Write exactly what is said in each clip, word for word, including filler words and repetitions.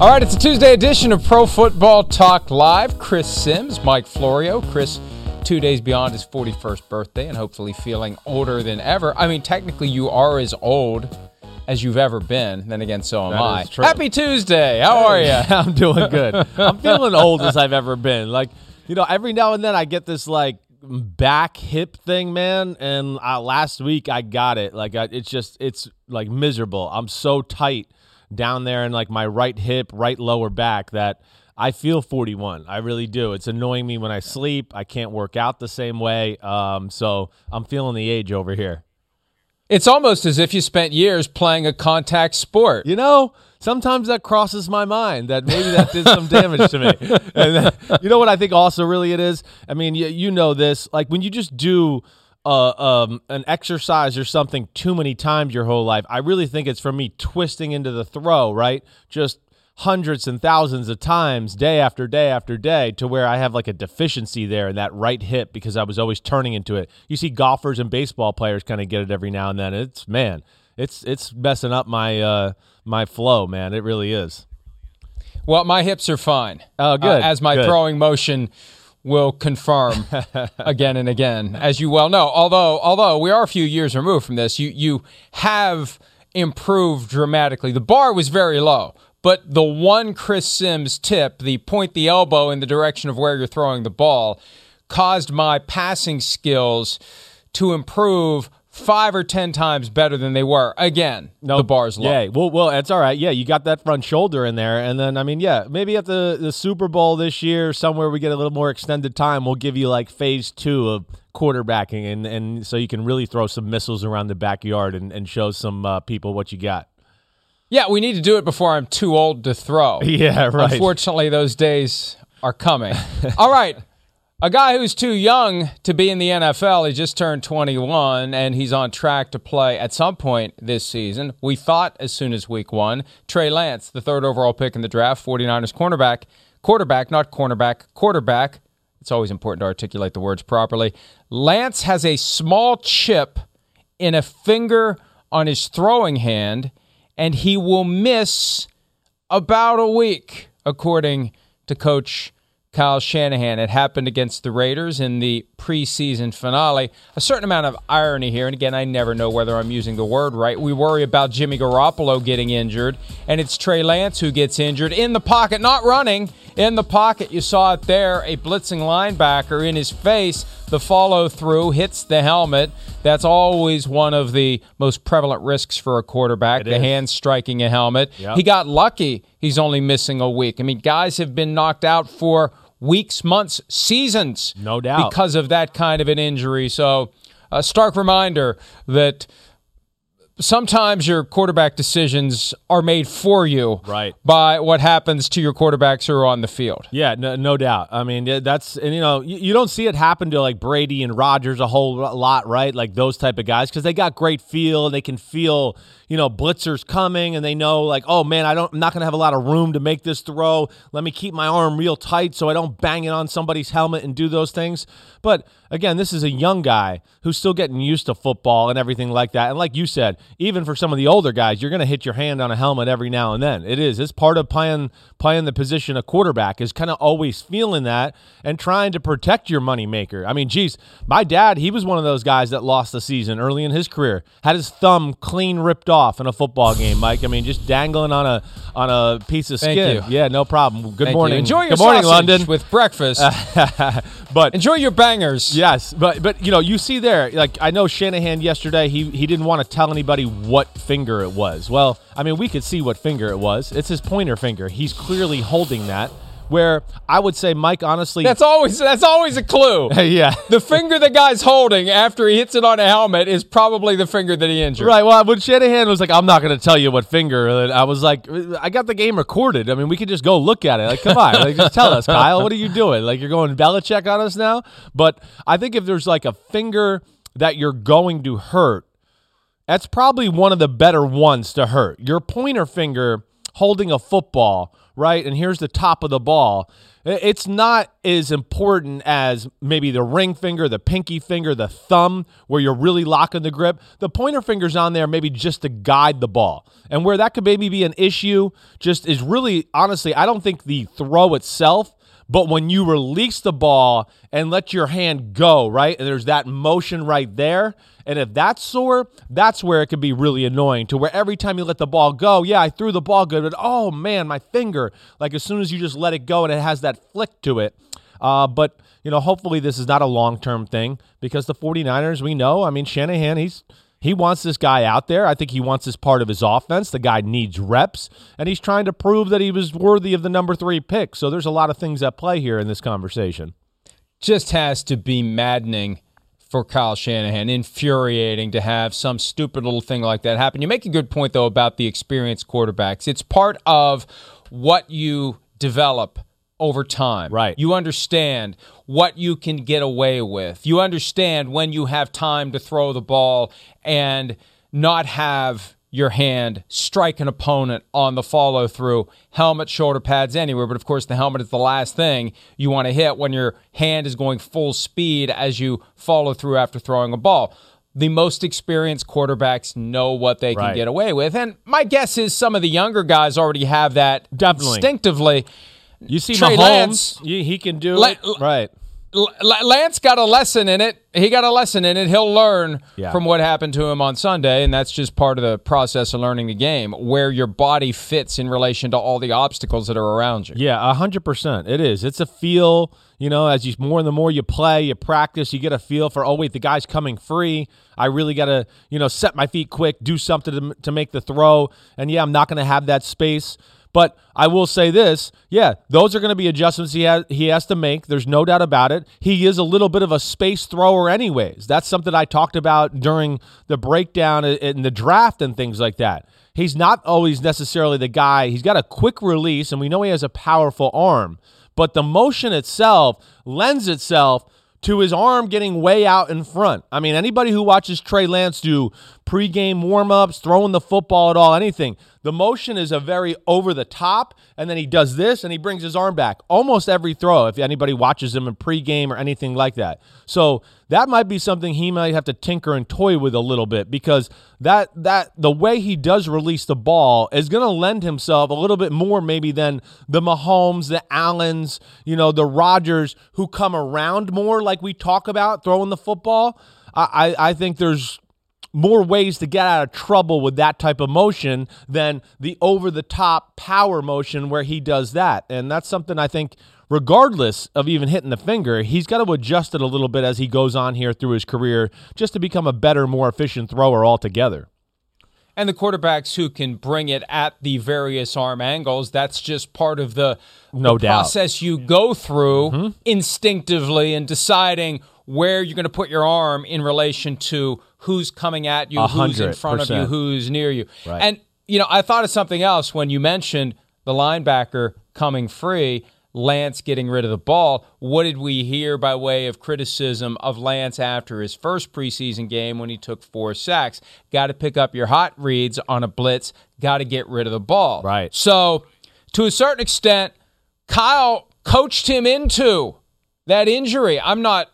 All right, it's a Tuesday edition of Pro Football Talk Live. Chris Simms, Mike Florio. Chris, two days beyond his forty-first birthday and hopefully feeling older than ever. I mean, technically you are as old as you've ever been. Then again, so am that I. Is true. Happy Tuesday. How are you? I'm doing good. I'm feeling old as I've ever been. Like, you know, every now and then I get this, like, back hip thing, man, and I, last week I got it. Like, I, it's just, it's, like, miserable. I'm so tight down there in, like, my right hip, right lower back, that I feel forty-one. I really do. It's annoying me when I sleep. I can't work out the same way. Um, so I'm feeling the age over here. It's almost as if you spent years playing a contact sport. You know, sometimes that crosses my mind that maybe that did some damage to me. And that, you know what I think also really it is? I mean, you, you know this. Like, when you just do Uh, um, an exercise or something too many times your whole life, I really think it's from me twisting into the throw, right? Just hundreds and thousands of times, day after day after day, to where I have like a deficiency there in that right hip because I was always turning into it. You see golfers and baseball players kind of get it every now and then. It's, man, it's it's messing up my uh, my flow, man. It really is. Well, my hips are fine. Oh, good. Uh, as my good. throwing motion will confirm again and again, as you well know. Although although we are a few years removed from this, you you have improved dramatically. The bar was very low, but the one Chris Simms tip, the point the elbow in the direction of where you're throwing the ball, caused my passing skills to improve five or ten times better than they were. Again, nope. The bar's low. Yeah, well, well, that's all right. Yeah, you got that front shoulder in there. And then, I mean, yeah, maybe at the, the Super Bowl this year, somewhere we get a little more extended time, we'll give you like phase two of quarterbacking, and, and so you can really throw some missiles around the backyard and, and show some uh, people what you got. Yeah, we need to do it before I'm too old to throw. Yeah, right. Unfortunately, those days are coming. All right. A guy who's too young to be in the N F L, he just turned twenty-one, and he's on track to play at some point this season. We thought as soon as week one. Trey Lance, the third overall pick in the draft, 49ers cornerback, quarterback, not cornerback, quarterback. It's always important to articulate the words properly. Lance has a small chip in a finger on his throwing hand, and he will miss about a week, according to Coach Kyle Shanahan. It happened against the Raiders in the preseason finale. A certain amount of irony here, and again, I never know whether I'm using the word right. We worry about Jimmy Garoppolo getting injured, and it's Trey Lance who gets injured in the pocket, not running, in the pocket. You saw it there, a blitzing linebacker in his face. The follow-through hits the helmet. That's always one of the most prevalent risks for a quarterback, the hand striking a helmet. Yep. He got lucky he's only missing a week. I mean, guys have been knocked out for weeks, months, seasons. No doubt. Because of that kind of an injury. So a stark reminder that sometimes your quarterback decisions are made for you, right, by what happens to your quarterbacks who are on the field. Yeah, no, no doubt. I mean, that's, and you know, you, you don't see it happen to like Brady and Rodgers a whole lot, right? Like those type of guys, because they got great feel and they can feel, you know, blitzers coming, and they know like, oh man, I don't, I'm not going to have a lot of room to make this throw. Let me keep my arm real tight so I don't bang it on somebody's helmet and do those things. But again, this is a young guy who's still getting used to football and everything like that. And like you said, even for some of the older guys, you're going to hit your hand on a helmet every now and then. It is. It's part of playing, playing the position of quarterback, is kind of always feeling that and trying to protect your moneymaker. I mean, geez, my dad, he was one of those guys that lost the season early in his career. Had his thumb clean ripped off in a football game, Mike. I mean, just dangling on a on a piece of skin. Thank you. Yeah, no problem. Good Thank morning. You. Enjoy your Good morning, London. With breakfast. But enjoy your bangers. Yes, but but you know, you see there, like I know Shanahan yesterday, he he didn't want to tell anybody what finger it was. Well, I mean, we could see what finger it was. It's his pointer finger. He's clearly holding that. Where I would say, Mike, honestly, that's always that's always a clue. Yeah, the finger the guy's holding after he hits it on a helmet is probably the finger that he injured. Right. Well, when Shanahan was like, "I'm not going to tell you what finger," I was like, "I got the game recorded. I mean, we could just go look at it. Like, come on, like, just tell us, Kyle, what are you doing? Like, you're going Belichick on us now." But I think if there's like a finger that you're going to hurt, that's probably one of the better ones to hurt. Your pointer finger holding a football right? And here's the top of the ball. It's not as important as maybe the ring finger, the pinky finger, the thumb, where you're really locking the grip. The pointer finger's on there maybe just to guide the ball. And where that could maybe be an issue just is really, honestly, I don't think the throw itself, but when you release the ball and let your hand go, right, and there's that motion right there, and if that's sore, that's where it could be really annoying, to where every time you let the ball go, yeah, I threw the ball good, but oh, man, my finger. Like as soon as you just let it go and it has that flick to it. Uh, but, you know, hopefully this is not a long-term thing, because the 49ers, we know, I mean, Shanahan, he's he wants this guy out there. I think he wants this part of his offense. The guy needs reps, and he's trying to prove that he was worthy of the number three pick. So there's a lot of things at play here in this conversation. Just has to be maddening for Kyle Shanahan, infuriating to have some stupid little thing like that happen. You make a good point, though, about the experienced quarterbacks. It's part of what you develop over time. Right. You understand what you can get away with. You understand when you have time to throw the ball and not have your hand strike an opponent on the follow-through. Helmet, shoulder pads, anywhere. But, of course, the helmet is the last thing you want to hit when your hand is going full speed as you follow through after throwing a ball. The most experienced quarterbacks know what they can right. get away with. And my guess is some of the younger guys already have that Definitely. instinctively. You see Trey Mahomes, Lance, he can do La- it. Right. Lance got a lesson in it. He got a lesson in it. He'll learn yeah. from what happened to him on Sunday, and that's just part of the process of learning the game, where your body fits in relation to all the obstacles that are around you. Yeah, one hundred percent. It is. It's a feel, you know, as you more and the more you play, you practice, you get a feel for, oh, wait, the guy's coming free. I really got to, you know, set my feet quick, do something to, to make the throw, and, yeah, I'm not going to have that space. But I will say this, yeah, those are going to be adjustments he has, he has to make. There's no doubt about it. He is a little bit of a space thrower anyways. That's something I talked about during the breakdown in the draft and things like that. He's not always necessarily the guy. He's got a quick release, and we know he has a powerful arm. But the motion itself lends itself to his arm getting way out in front. I mean, anybody who watches Trey Lance do pregame warm-ups, throwing the football at all, anything, the motion is a very over-the-top, and then he does this, and he brings his arm back. Almost every throw, if anybody watches him in pregame or anything like that. So that might be something he might have to tinker and toy with a little bit, because that that the way he does release the ball is going to lend himself a little bit more maybe than the Mahomes, the Allens, you know, the Rodgers, who come around more like we talk about throwing the football. I, I, I think there's more ways to get out of trouble with that type of motion than the over-the-top power motion where he does that. And that's something I think, regardless of even hitting the finger, he's got to adjust it a little bit as he goes on here through his career just to become a better, more efficient thrower altogether. And the quarterbacks who can bring it at the various arm angles, that's just part of the, no the doubt. process you go through mm-hmm. instinctively in deciding where you're going to put your arm in relation to who's coming at you, one hundred percent. Who's in front of you, who's near you. Right. And, you know, I thought of something else when you mentioned the linebacker coming free, Lance getting rid of the ball. What did we hear by way of criticism of Lance after his first preseason game when he took four sacks? Got to pick up your hot reads on a blitz. Got to get rid of the ball. Right. So, to a certain extent, Kyle coached him into that injury. I'm not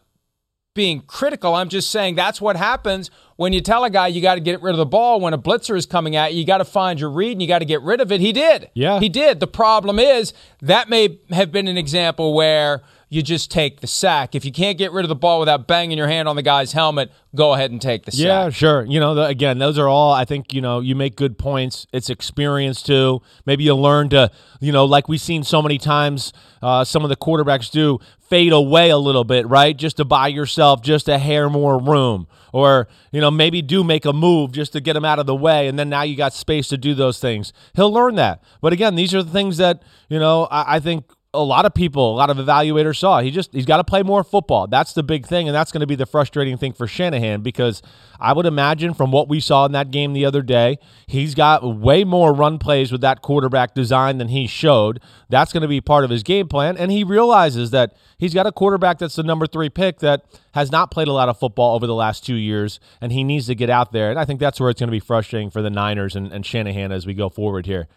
being critical. I'm just saying that's what happens when you tell a guy you got to get rid of the ball when a blitzer is coming at you. You got to find your read and you got to get rid of it. He did. Yeah. He did. The problem is that may have been an example where you just take the sack. If you can't get rid of the ball without banging your hand on the guy's helmet, go ahead and take the sack. Yeah, sure. You know, the, again, those are all, I think, you know, you make good points. It's experience, too. Maybe you learn to, you know, like we've seen so many times, uh, some of the quarterbacks do, fade away a little bit, right? Just to buy yourself just a hair more room. Or, you know, maybe do make a move just to get him out of the way, and then now you got space to do those things. He'll learn that. But, again, these are the things that, you know, I, I think – a lot of people, a lot of evaluators saw. He just, he's got to play more football. That's the big thing, and that's going to be the frustrating thing for Shanahan, because I would imagine from what we saw in that game the other day, he's got way more run plays with that quarterback design than he showed. That's going to be part of his game plan, and he realizes that he's got a quarterback that's the number three pick that has not played a lot of football over the last two years, and he needs to get out there, and I think that's where it's going to be frustrating for the Niners and, and Shanahan as we go forward here.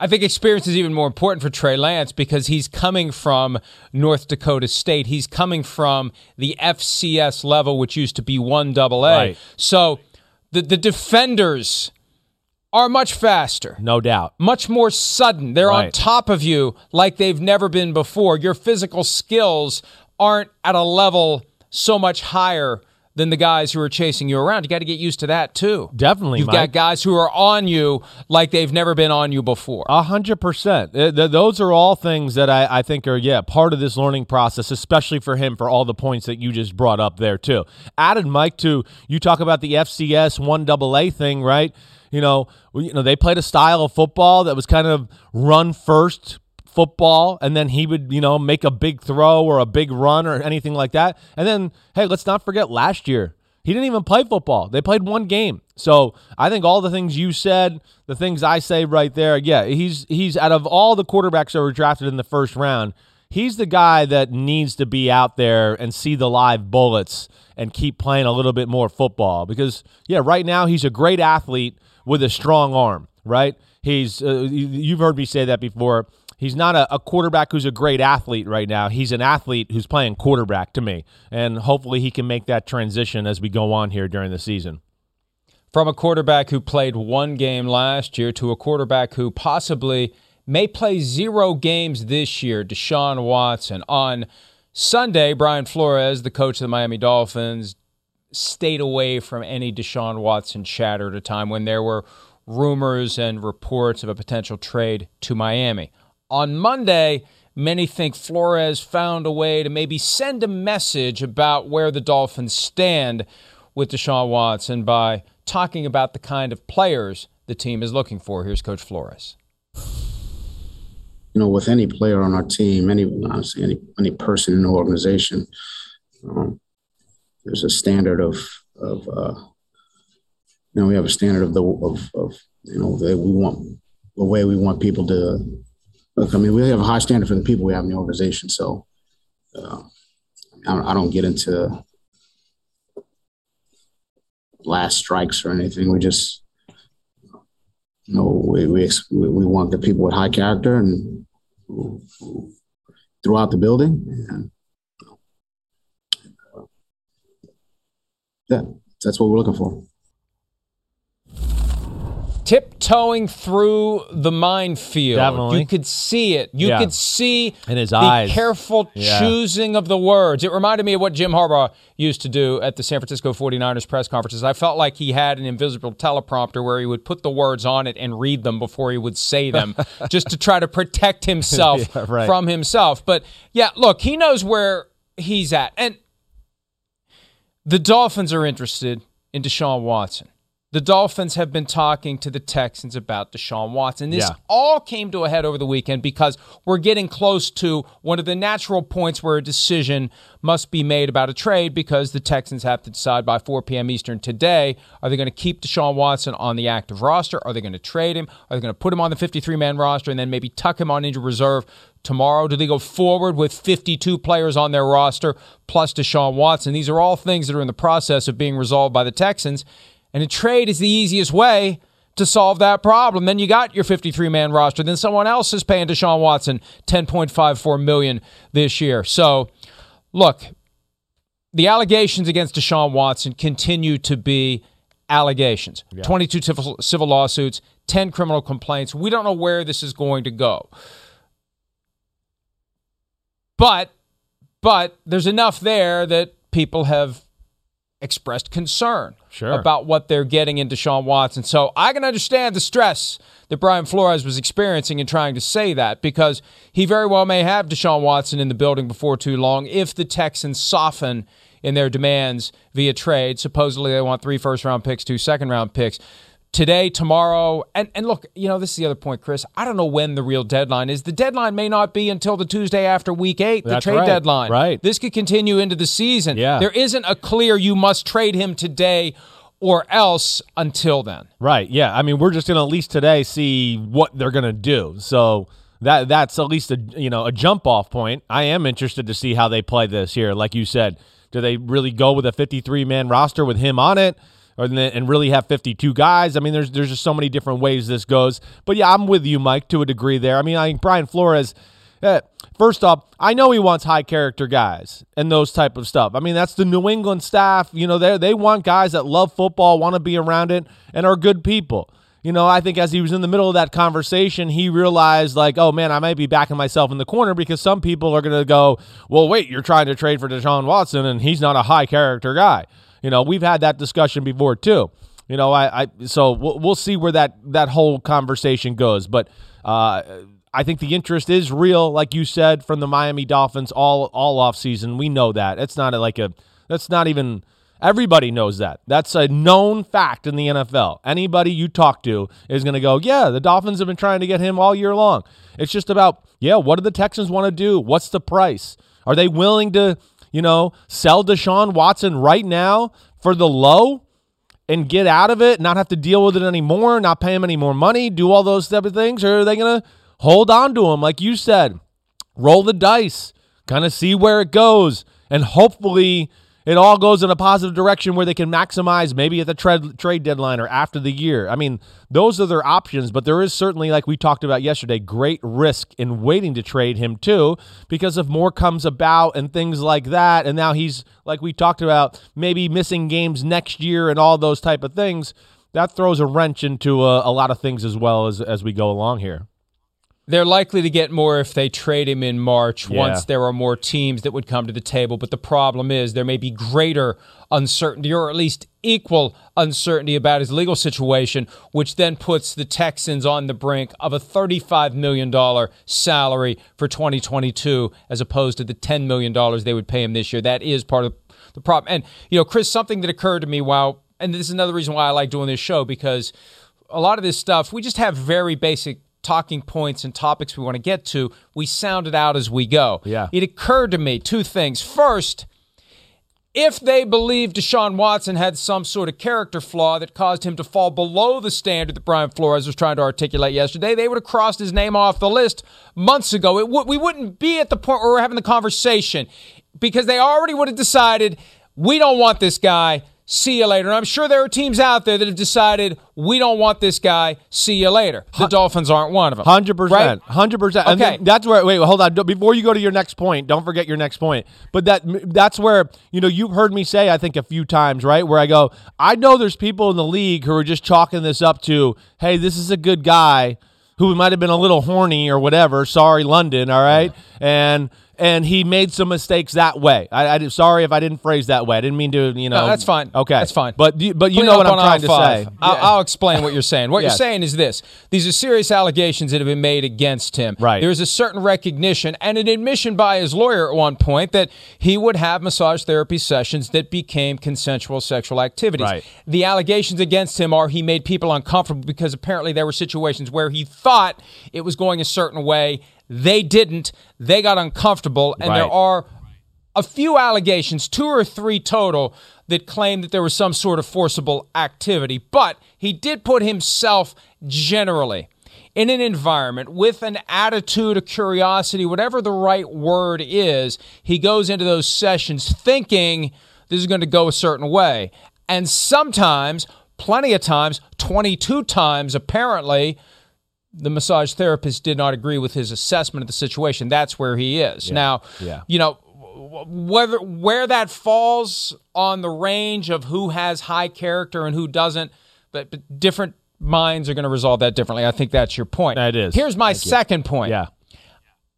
I think experience is even more important for Trey Lance because he's coming from North Dakota State. He's coming from the F C S level, which used to be one double A. Right. So the, the defenders are much faster. No doubt. Much more sudden. They're right. on top of you like they've never been before. Your physical skills aren't at a level so much higher than the guys who are chasing you around. You got to get used to that, too. Definitely, You've Mike. got guys who are on you like they've never been on you before. A hundred percent. Those are all things that I, I think are, yeah, part of this learning process, especially for him, for all the points that you just brought up there, too. Added, Mike, to you talk about the F C S one double A thing, right? You know, you know, they played a style of football that was kind of run first football, and then he would, you know, make a big throw or a big run or anything like that. And then, hey, let's not forget last year, he didn't even play football. They played one game. So I think all the things you said, the things I say right there, yeah, he's he's out of all the quarterbacks that were drafted in the first round, he's the guy that needs to be out there and see the live bullets and keep playing a little bit more football. Because, yeah, right now he's a great athlete with a strong arm, right? He's uh, you've heard me say that before. He's not a, a quarterback who's a great athlete right now. He's an athlete who's playing quarterback to me. And hopefully he can make that transition as we go on here during the season. From a quarterback who played one game last year to a quarterback who possibly may play zero games this year, Deshaun Watson. On Sunday, Brian Flores, the coach of the Miami Dolphins, stayed away from any Deshaun Watson chatter at a time when there were rumors and reports of a potential trade to Miami. On Monday, many think Flores found a way to maybe send a message about where the Dolphins stand with Deshaun Watson by talking about the kind of players the team is looking for. Here's Coach Flores. You know, with any player on our team, any honestly, any any person in the organization, um, there's a standard of of uh, you know we have a standard of the of of you know that we want the way we want people to. Look, I mean, we have a high standard for the people we have in the organization, so uh, I don't get into last strikes or anything. We just, you know, we we, we want the people with high character and who, who, throughout the building. And, uh, yeah, that's what we're looking for. Tiptoeing through the minefield. Definitely. You could see it. You yeah. could see in his the eyes. careful yeah. choosing of the words. It reminded me of what Jim Harbaugh used to do at the San Francisco forty-niners press conferences. I felt like he had an invisible teleprompter where he would put the words on it and read them before he would say them just to try to protect himself yeah, right. from himself. But, yeah, look, he knows where he's at. And the Dolphins are interested in Deshaun Watson. The Dolphins have been talking to the Texans about Deshaun Watson. This yeah. all came to a head over the weekend because we're getting close to one of the natural points where a decision must be made about a trade because the Texans have to decide by four p.m. Eastern today, are they going to keep Deshaun Watson on the active roster? Are they going to trade him? Are they going to put him on the fifty-three man roster and then maybe tuck him on injured reserve tomorrow? Do they go forward with fifty-two players on their roster plus Deshaun Watson? These are all things that are in the process of being resolved by the Texans. And a trade is the easiest way to solve that problem. Then you got your fifty-three man roster. Then someone else is paying Deshaun Watson ten point five four million dollars this year. So, look, the allegations against Deshaun Watson continue to be allegations. Yeah. twenty-two civil, civil lawsuits, ten criminal complaints. We don't know where this is going to go. But, but there's enough there that people have expressed concern sure. about what they're getting in Deshaun Watson. So I can understand the stress that Brian Flores was experiencing in trying to say that because he very well may have Deshaun Watson in the building before too long if the Texans soften in their demands via trade. Supposedly they want three first-round picks, two second-round picks. Today, tomorrow, and, and look, you know, this is the other point, Chris. I don't know when the real deadline is. The deadline may not be until the Tuesday after week eight, the That's trade right. deadline. Right. This could continue into the season. Yeah. There isn't a clear you must trade him today or else until then. Right, yeah. I mean, we're just going to at least today see what they're going to do. So that that's at least a, you know, a jump-off point. I am interested to see how they play this here. Like you said, do they really go with a fifty-three man roster with him on it? and really have fifty-two guys. I mean, there's there's just so many different ways this goes. But, yeah, I'm with you, Mike, to a degree there. I mean, I think Brian Flores, eh, first off, I know he wants high-character guys and those type of stuff. I mean, that's the New England staff. You know, they they want guys that love football, want to be around it, and are good people. You know, I think as he was in the middle of that conversation, he realized, like, oh, man, I might be backing myself in the corner because some people are going to go, well, wait, you're trying to trade for Deshaun Watson, and he's not a high-character guy. You know, we've had that discussion before, too. You know, I, I so we'll, we'll see where that, that whole conversation goes. But uh, I think the interest is real, like you said, from the Miami Dolphins all all offseason. We know that. It's not like a – that's not even – everybody knows that. That's a known fact in the N F L. Anybody you talk to is going to go, yeah, the Dolphins have been trying to get him all year long. It's just about, yeah, what do the Texans want to do? What's the price? Are they willing to, you know, sell Deshaun Watson right now for the low and get out of it, not have to deal with it anymore, not pay him any more money, do all those type of things? Or are they going to hold on to him, like you said, roll the dice, kind of see where it goes, and hopefully – it all goes in a positive direction where they can maximize maybe at the trade trade deadline or after the year. I mean, those are their options, but there is certainly, like we talked about yesterday, great risk in waiting to trade him too because if more comes about and things like that, and now he's, like we talked about, maybe missing games next year and all those type of things, that throws a wrench into a, a lot of things as well as, as we go along here. They're likely to get more if they trade him in March yeah. once there are more teams that would come to the table. But the problem is there may be greater uncertainty or at least equal uncertainty about his legal situation, which then puts the Texans on the brink of a thirty-five million dollars salary for twenty twenty-two as opposed to the ten million dollars they would pay him this year. That is part of the problem. And, you know, Chris, something that occurred to me while, and this is another reason why I like doing this show, because a lot of this stuff, we just have very basic talking points and topics we want to get to, we sound it out as we go. Yeah. It occurred to me two things. First, if they believed Deshaun Watson had some sort of character flaw that caused him to fall below the standard that Brian Flores was trying to articulate yesterday, they would have crossed his name off the list months ago. It w- we wouldn't be at the point where we're having the conversation because they already would have decided, we don't want this guy. See you later. And I'm sure there are teams out there that have decided, we don't want this guy. See you later. The Dolphins aren't one of them. one hundred percent. Right? one hundred percent. Okay. And then, that's where, wait, hold on. Before you go to your next point, don't forget your next point. But that that's where, you know, you've heard me say, I think a few times, right, where I go, I know there's people in the league who are just chalking this up to, hey, this is a good guy who might have been a little horny or whatever. Sorry, London, all right? Yeah. And... And he made some mistakes that way. I, I sorry if I didn't phrase that way. I didn't mean to, you know. No, that's fine. Okay. That's fine. But, but you Clean know what I'm trying to five. say. I'll, yeah. I'll explain what you're saying. What yes. you're saying is this. These are serious allegations that have been made against him. Right. There's a certain recognition and an admission by his lawyer at one point that he would have massage therapy sessions that became consensual sexual activities. Right. The allegations against him are he made people uncomfortable because apparently there were situations where he thought it was going a certain way. They didn't. They got uncomfortable, and right. there are a few allegations, two or three total, that claim that there was some sort of forcible activity. But he did put himself generally in an environment with an attitude, a curiosity, whatever the right word is. He goes into those sessions thinking this is going to go a certain way. And sometimes, plenty of times, twenty-two times apparently, the massage therapist did not agree with his assessment of the situation. That's where he is. Yeah. Now, yeah. you know, whether where that falls on the range of who has high character and who doesn't, but, but different minds are going to resolve that differently. I think that's your point. That is. Here's my Thank second you. point. Yeah.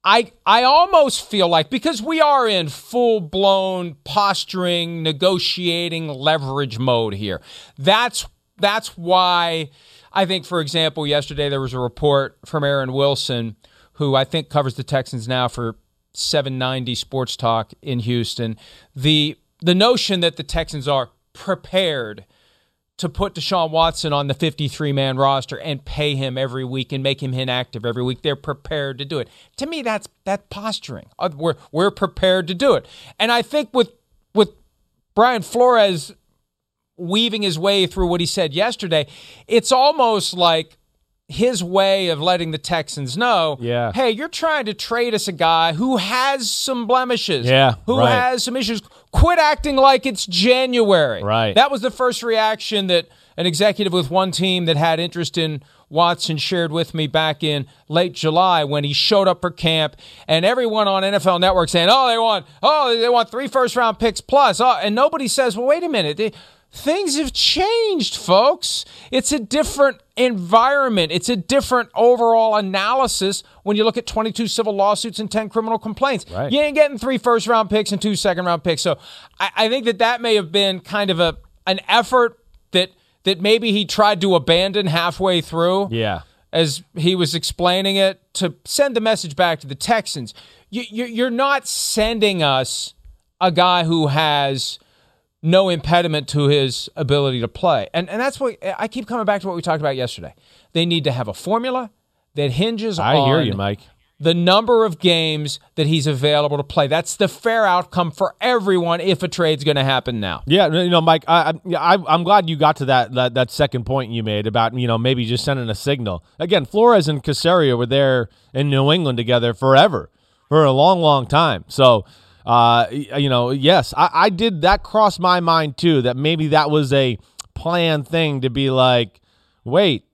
I I almost feel like, because we are in full-blown posturing, negotiating, leverage mode here. That's that's why... I think, for example, yesterday there was a report from Aaron Wilson, who I think covers the Texans now for seven ninety Sports Talk in Houston. The the notion that the Texans are prepared to put Deshaun Watson on the fifty-three man roster and pay him every week and make him inactive every week. They're prepared to do it. To me, that's that posturing. We're, we're prepared to do it. And I think with with Brian Flores weaving his way through what he said yesterday, it's almost like his way of letting the Texans know, yeah. hey, you're trying to trade us a guy who has some blemishes, yeah, who right. has some issues. Quit acting like it's January. Right. That was the first reaction that an executive with one team that had interest in Watson shared with me back in late July when he showed up for camp, and everyone on N F L Network saying, oh, they want oh they want three first-round picks plus. Oh, and nobody says, well, wait a minute. They, things have changed, folks. It's a different environment. It's a different overall analysis when you look at twenty-two civil lawsuits and ten criminal complaints. Right. You ain't getting three first-round picks and two second-round picks. So I, I think that that may have been kind of a an effort that that maybe he tried to abandon halfway through yeah. as he was explaining it, to send the message back to the Texans. You, you, you're not sending us a guy who has no impediment to his ability to play. And, and that's what I keep coming back to what we talked about yesterday. They need to have a formula that hinges I on hear you, Mike. the number of games that he's available to play. That's the fair outcome for everyone if a trade's going to happen now. Yeah, you know, Mike, I, I, I'm glad you got to that, that that second point you made about, you know, maybe just sending a signal. Again, Flores and Caserio were there in New England together forever, for a long, long time. So, uh, you know, yes, I, I did, that crossed my mind too, that maybe that was a planned thing to be like, wait,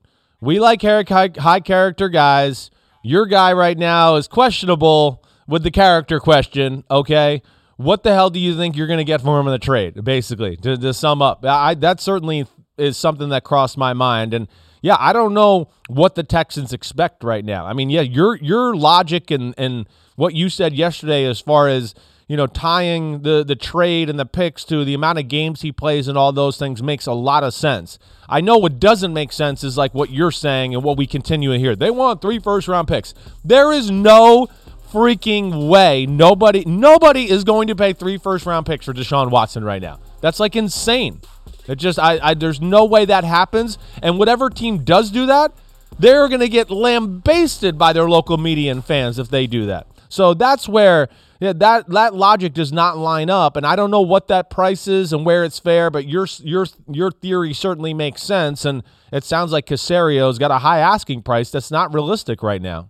we like high, high character guys. Your guy right now is questionable with the character question, okay? What the hell do you think you're going to get from him in the trade, basically, to, to sum up? I, that certainly is something that crossed my mind. And, yeah, I don't know what the Texans expect right now. I mean, yeah, your your logic and, and what you said yesterday as far as, you know, tying the, the trade and the picks to the amount of games he plays and all those things makes a lot of sense. I know what doesn't make sense is like what you're saying and what we continue to hear. They want three first-round picks. There is no freaking way. Nobody nobody is going to pay three first-round picks for Deshaun Watson right now. That's like insane. It just I, I there's no way that happens. And whatever team does do that, they're going to get lambasted by their local media and fans if they do that. So that's where yeah, that that logic does not line up, and I don't know what that price is and where it's fair, but your your your theory certainly makes sense, and it sounds like Casario's got a high asking price that's not realistic right now.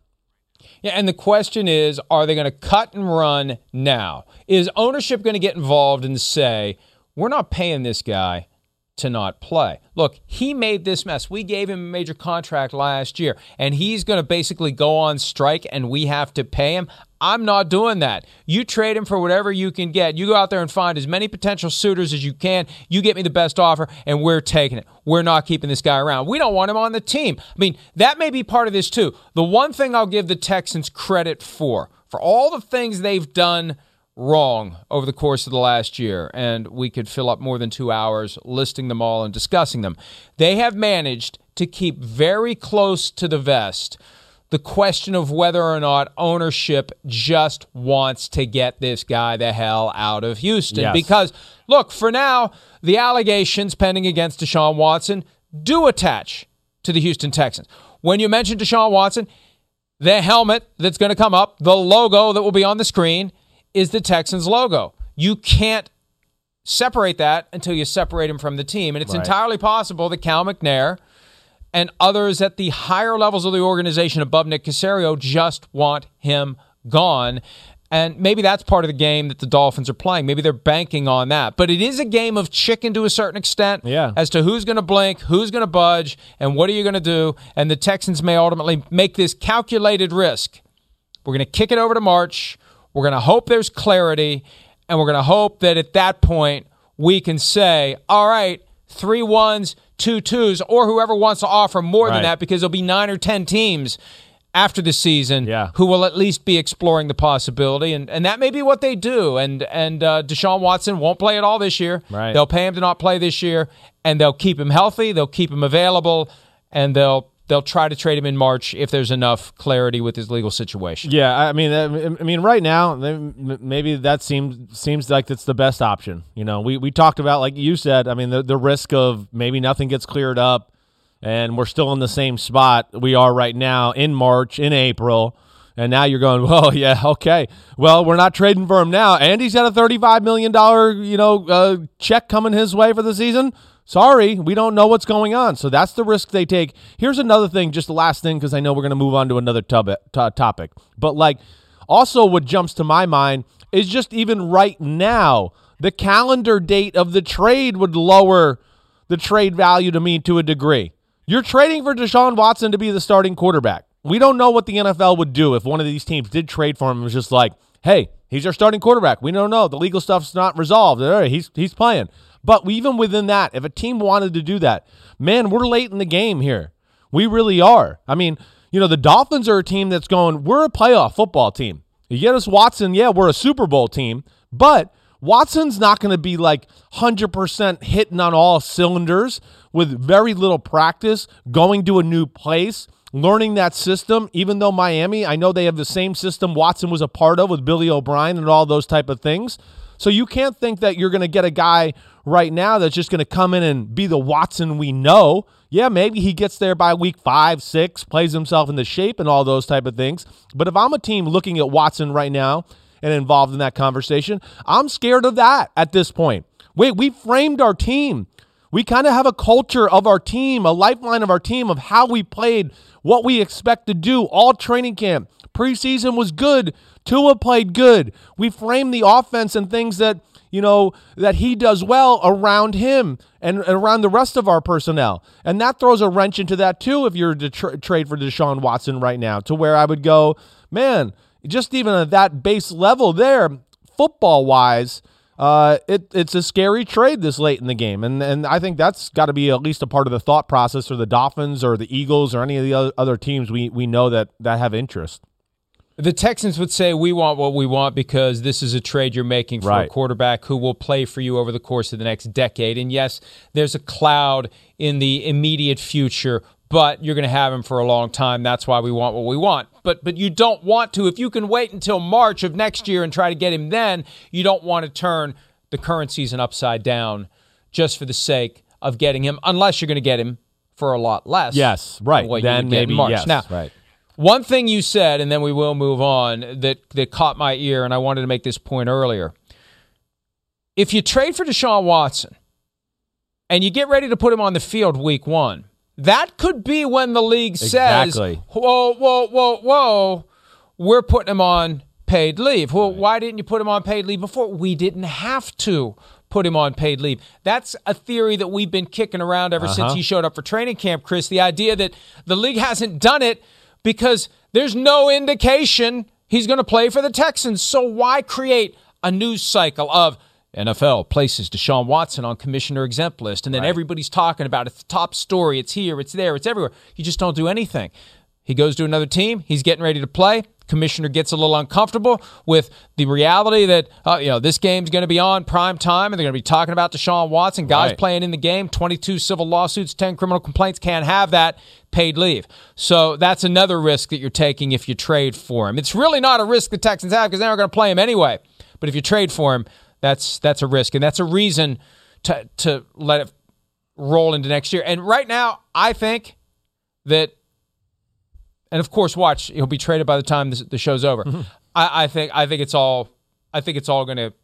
Yeah, and the question is, are they going to cut and run now? Is ownership going to get involved and say, we're not paying this guy to not play? Look, he made this mess. We gave him a major contract last year, and he's going to basically go on strike, and we have to pay him. I'm not doing that. You trade him for whatever you can get. You go out there and find as many potential suitors as you can. You get me the best offer, and we're taking it. We're not keeping this guy around. We don't want him on the team. I mean, that may be part of this too. The one thing I'll give the Texans credit for, for all the things they've done wrong over the course of the last year, and we could fill up more than two hours listing them all and discussing them, they have managed to keep very close to the vest the question of whether or not ownership just wants to get this guy the hell out of Houston. Yes. Because, look, for now, the allegations pending against Deshaun Watson do attach to the Houston Texans. When you mention Deshaun Watson, the helmet that's going to come up, the logo that will be on the screen, is the Texans logo. You can't separate that until you separate him from the team. And it's right. entirely possible that Cal McNair and others at the higher levels of the organization above Nick Caserio just want him gone. And maybe that's part of the game that the Dolphins are playing. Maybe they're banking on that. But it is a game of chicken to a certain extent yeah. as to who's going to blink, who's going to budge, and what are you going to do. And the Texans may ultimately make this calculated risk. We're going to kick it over to March. We're going to hope there's clarity, and we're going to hope that at that point we can say, all right, three ones, two twos, or whoever wants to offer more right. than that, because there'll be nine or ten teams after the season yeah. who will at least be exploring the possibility, and, and that may be what they do. And and uh, Deshaun Watson won't play at all this year. Right. They'll pay him to not play this year, and they'll keep him healthy, they'll keep him available, and they'll They'll try to trade him in March if there's enough clarity with his legal situation. Yeah, I mean, I mean, right now, maybe that seems seems like it's the best option. You know, we, we talked about, like you said, I mean, the, the risk of maybe nothing gets cleared up and we're still in the same spot we are right now in March, in April, and now you're going, well, yeah, okay, well, we're not trading for him now, and he's got a thirty-five million dollars, you know, uh, check coming his way for the season. Sorry, we don't know what's going on. So that's the risk they take. Here's another thing, just the last thing, because I know we're going to move on to another tub- t- topic. But, like, also what jumps to my mind is just even right now, the calendar date of the trade would lower the trade value to me to a degree. You're trading for Deshaun Watson to be the starting quarterback. We don't know what the N F L would do if one of these teams did trade for him and was just like, hey, he's our starting quarterback. We don't know. The legal stuff's not resolved. He's he's playing. But even within that, if a team wanted to do that, man, we're late in the game here. We really are. I mean, you know, the Dolphins are a team that's going, we're a playoff football team. You get us Watson, yeah, we're a Super Bowl team, but Watson's not going to be like one hundred percent hitting on all cylinders with very little practice, going to a new place, learning that system, even though Miami, I know they have the same system Watson was a part of with Billy O'Brien and all those type of things. So you can't think that you're going to get a guy right now that's just going to come in and be the Watson we know. Yeah, maybe he gets there by week five, six, plays himself into shape and all those type of things. But if I'm a team looking at Watson right now and involved in that conversation, I'm scared of that at this point. Wait, we framed our team. We kind of have a culture of our team, a lifeline of our team, of how we played, what we expect to do all training camp. Preseason was good. Tua played good. We frame the offense and things that, you know, that he does well around him and around the rest of our personnel. And that throws a wrench into that too if you're to tra- trade for Deshaun Watson right now, to where I would go, man, just even at that base level there, football-wise, uh, it, it's a scary trade this late in the game. And, and I think that's got to be at least a part of the thought process for the Dolphins or the Eagles or any of the other teams we, we know that, that have interest. The Texans would say we want what we want because this is a trade you're making for right. a quarterback who will play for you over the course of the next decade. And yes, there's a cloud in the immediate future, but you're going to have him for a long time. That's why we want what we want. But but you don't want to, if you can wait until March of next year and try to get him then, you don't want to turn the current season upside down just for the sake of getting him, unless you're going to get him for a lot less. Yes, right. What then you would maybe get in March. Yes, now, right. One thing you said, and then we will move on, that, that caught my ear, and I wanted to make this point earlier. If you trade for Deshaun Watson and you get ready to put him on the field week one, that could be when the league says, exactly. whoa, whoa, whoa, whoa, we're putting him on paid leave. Well, right. Why didn't you put him on paid leave before? We didn't have to put him on paid leave. That's a theory that we've been kicking around ever uh-huh. since he showed up for training camp, Chris. The idea that the league hasn't done it because there's no indication he's going to play for the Texans. So why create a news cycle of N F L places Deshaun Watson on commissioner exempt list, and then right. everybody's talking about it. It's the top story. It's here. It's there. It's everywhere. You just don't do anything. He goes to another team. He's getting ready to play. Commissioner gets a little uncomfortable with the reality that uh, you know this game's going to be on prime time, and they're going to be talking about Deshaun Watson. Guys right. playing in the game. twenty-two civil lawsuits, ten criminal complaints. Can't have that. Paid leave. So that's another risk that you're taking if you trade for him. It's really not a risk the Texans have because they're not going to play him anyway. But if you trade for him, That's that's a risk, and that's a reason to to let it roll into next year. And right now, I think that, and of course, watch he'll be traded by the time this, the show's over. Mm-hmm. I, I think I think it's all I think it's all going to go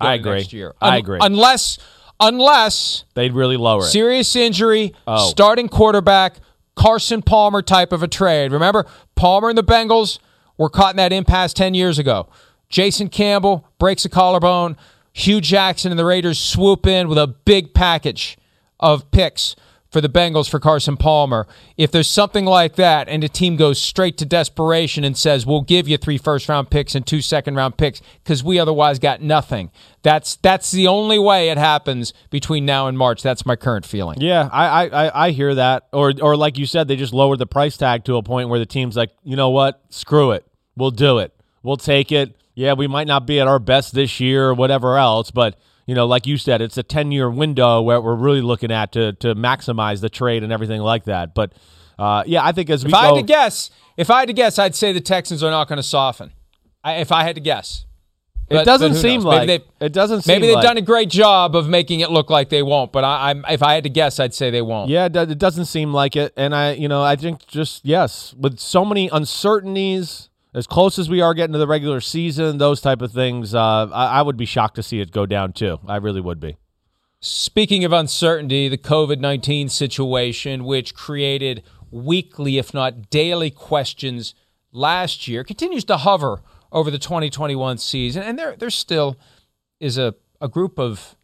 I to agree. Next year. I Un- agree. Unless unless they'd really lower it. Serious injury, oh. starting quarterback, Carson Palmer type of a trade. Remember, Palmer and the Bengals were caught in that impasse ten years ago. Jason Campbell breaks a collarbone. Hugh Jackson and the Raiders swoop in with a big package of picks for the Bengals for Carson Palmer. If there's something like that and a team goes straight to desperation and says, we'll give you three first-round picks and two second-round picks because we otherwise got nothing, that's that's the only way it happens between now and March. That's my current feeling. Yeah, I I, I hear that. Or, or like you said, they just lowered the price tag to a point where the team's like, you know what, screw it. We'll do it. We'll take it. Yeah, we might not be at our best this year or whatever else, but, you know, like you said, it's a ten-year window where we're really looking at to to maximize the trade and everything like that. But, uh, yeah, I think as we if go... If I had to guess, if I had to guess, I'd say the Texans are not going to soften. I, if I had to guess. But, it, doesn't seem like, they, it doesn't seem like... Maybe they've like, done a great job of making it look like they won't, but I, I'm, if I had to guess, I'd say they won't. Yeah, it doesn't seem like it. And, I, you know, I think just, yes, with so many uncertainties... As close as we are getting to the regular season, those type of things, uh, I, I would be shocked to see it go down too. I really would be. Speaking of uncertainty, the covid nineteen situation, which created weekly, if not daily, questions last year, continues to hover over the twenty twenty-one season, and there there still is a, a a group of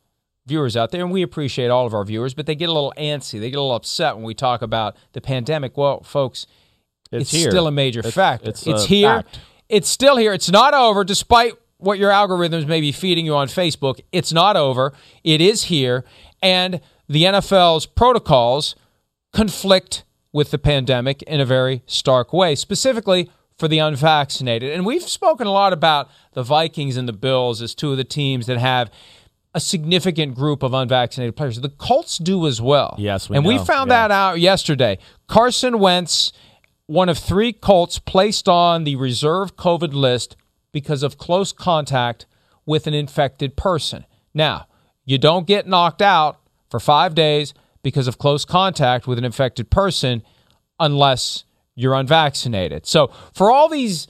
viewers out there, and we appreciate all of our viewers, but they get a little antsy. They get a little upset when we talk about the pandemic. Well, folks, it's, it's still a major it's, factor. It's, it's here. Fact. It's still here. It's not over, despite what your algorithms may be feeding you on Facebook. It's not over. It is here. And the N F L's protocols conflict with the pandemic in a very stark way, specifically for the unvaccinated. And we've spoken a lot about the Vikings and the Bills as two of the teams that have a significant group of unvaccinated players. The Colts do as well. Yes, we And know. we found yeah. that out yesterday. Carson Wentz, one of three Colts placed on the reserve COVID list because of close contact with an infected person. Now, you don't get knocked out for five days because of close contact with an infected person unless you're unvaccinated. So for all these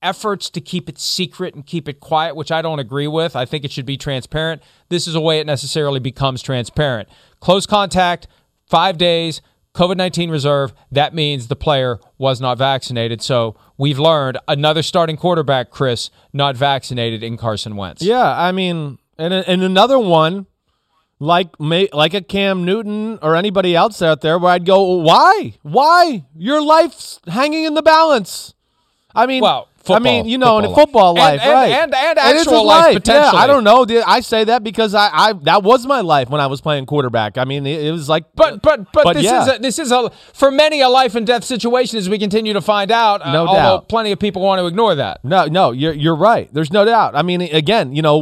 efforts to keep it secret and keep it quiet, which I don't agree with, I think it should be transparent, this is a way it necessarily becomes transparent. Close contact, five days, COVID nineteen reserve, that means the player was not vaccinated. So we've learned another starting quarterback, Chris, not vaccinated in Carson Wentz. Yeah, I mean, and, and another one, like may, like a Cam Newton or anybody else out there where I'd go, why? Why? Your life's hanging in the balance. I mean, well, football, I mean, you know, in football life, and, right? And, and, and actual and life, life, potentially. Yeah, I don't know. I say that because I, I that was my life when I was playing quarterback. I mean, it, it was like, but but but, but this yeah. is a, this is a for many a life and death situation, as we continue to find out. Uh, no although doubt. Plenty of people want to ignore that. No, no, you're you're right. There's no doubt. I mean, again, you know,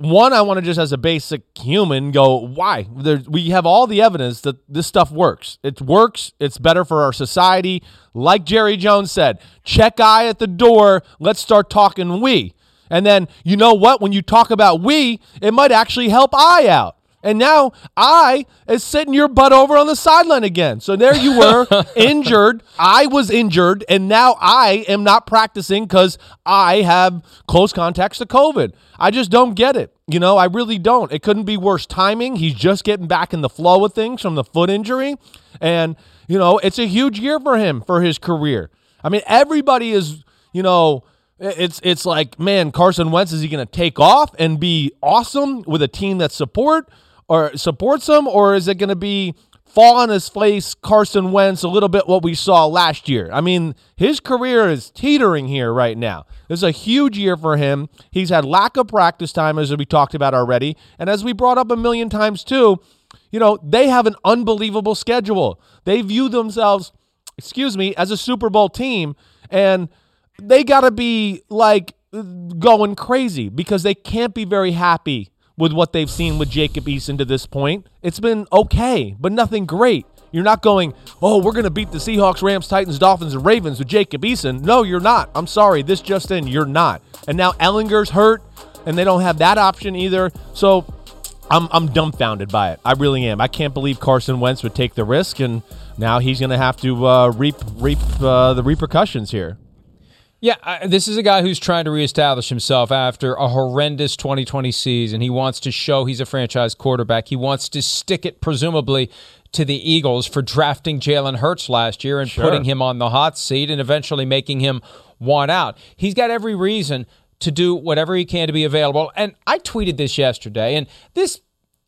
one, I want to just as a basic human go, why? There, we have all the evidence that this stuff works. It works. It's better for our society. Like Jerry Jones said, check I at the door, let's start talking we. And then, you know what? When you talk about we, it might actually help I out. And now I is sitting your butt over on the sideline again. So there you were, injured. I was injured, and now I am not practicing because I have close contacts to COVID. I just don't get it. You know, I really don't. It couldn't be worse timing. He's just getting back in the flow of things from the foot injury. And, you know, it's a huge year for him, for his career. I mean, everybody is, you know, it's it's like, man, Carson Wentz, is he going to take off and be awesome with a team that support or supports him? Or is it going to be fall on his face, Carson Wentz, a little bit what we saw last year? I mean, his career is teetering here right now. This is a huge year for him. He's had lack of practice time, as we talked about already. And as we brought up a million times too, you know, they have an unbelievable schedule. They view themselves, excuse me, as a Super Bowl team, and they got to be like going crazy because they can't be very happy with what they've seen with Jacob Eason to this point. It's been okay, but nothing great. You're not going, oh, we're going to beat the Seahawks, Rams, Titans, Dolphins, and Ravens with Jacob Eason. No, you're not. I'm sorry. This just in, you're not. And now Ellinger's hurt, and they don't have that option either. So I'm I'm dumbfounded by it. I really am. I can't believe Carson Wentz would take the risk, and now he's going to have to uh, reap reap uh, the repercussions here. Yeah, I, this is a guy who's trying to reestablish himself after a horrendous twenty twenty season. He wants to show he's a franchise quarterback. He wants to stick it, presumably, to the Eagles for drafting Jalen Hurts last year and sure. putting him on the hot seat and eventually making him want out. He's got every reason to do whatever he can to be available. And I tweeted this yesterday, and this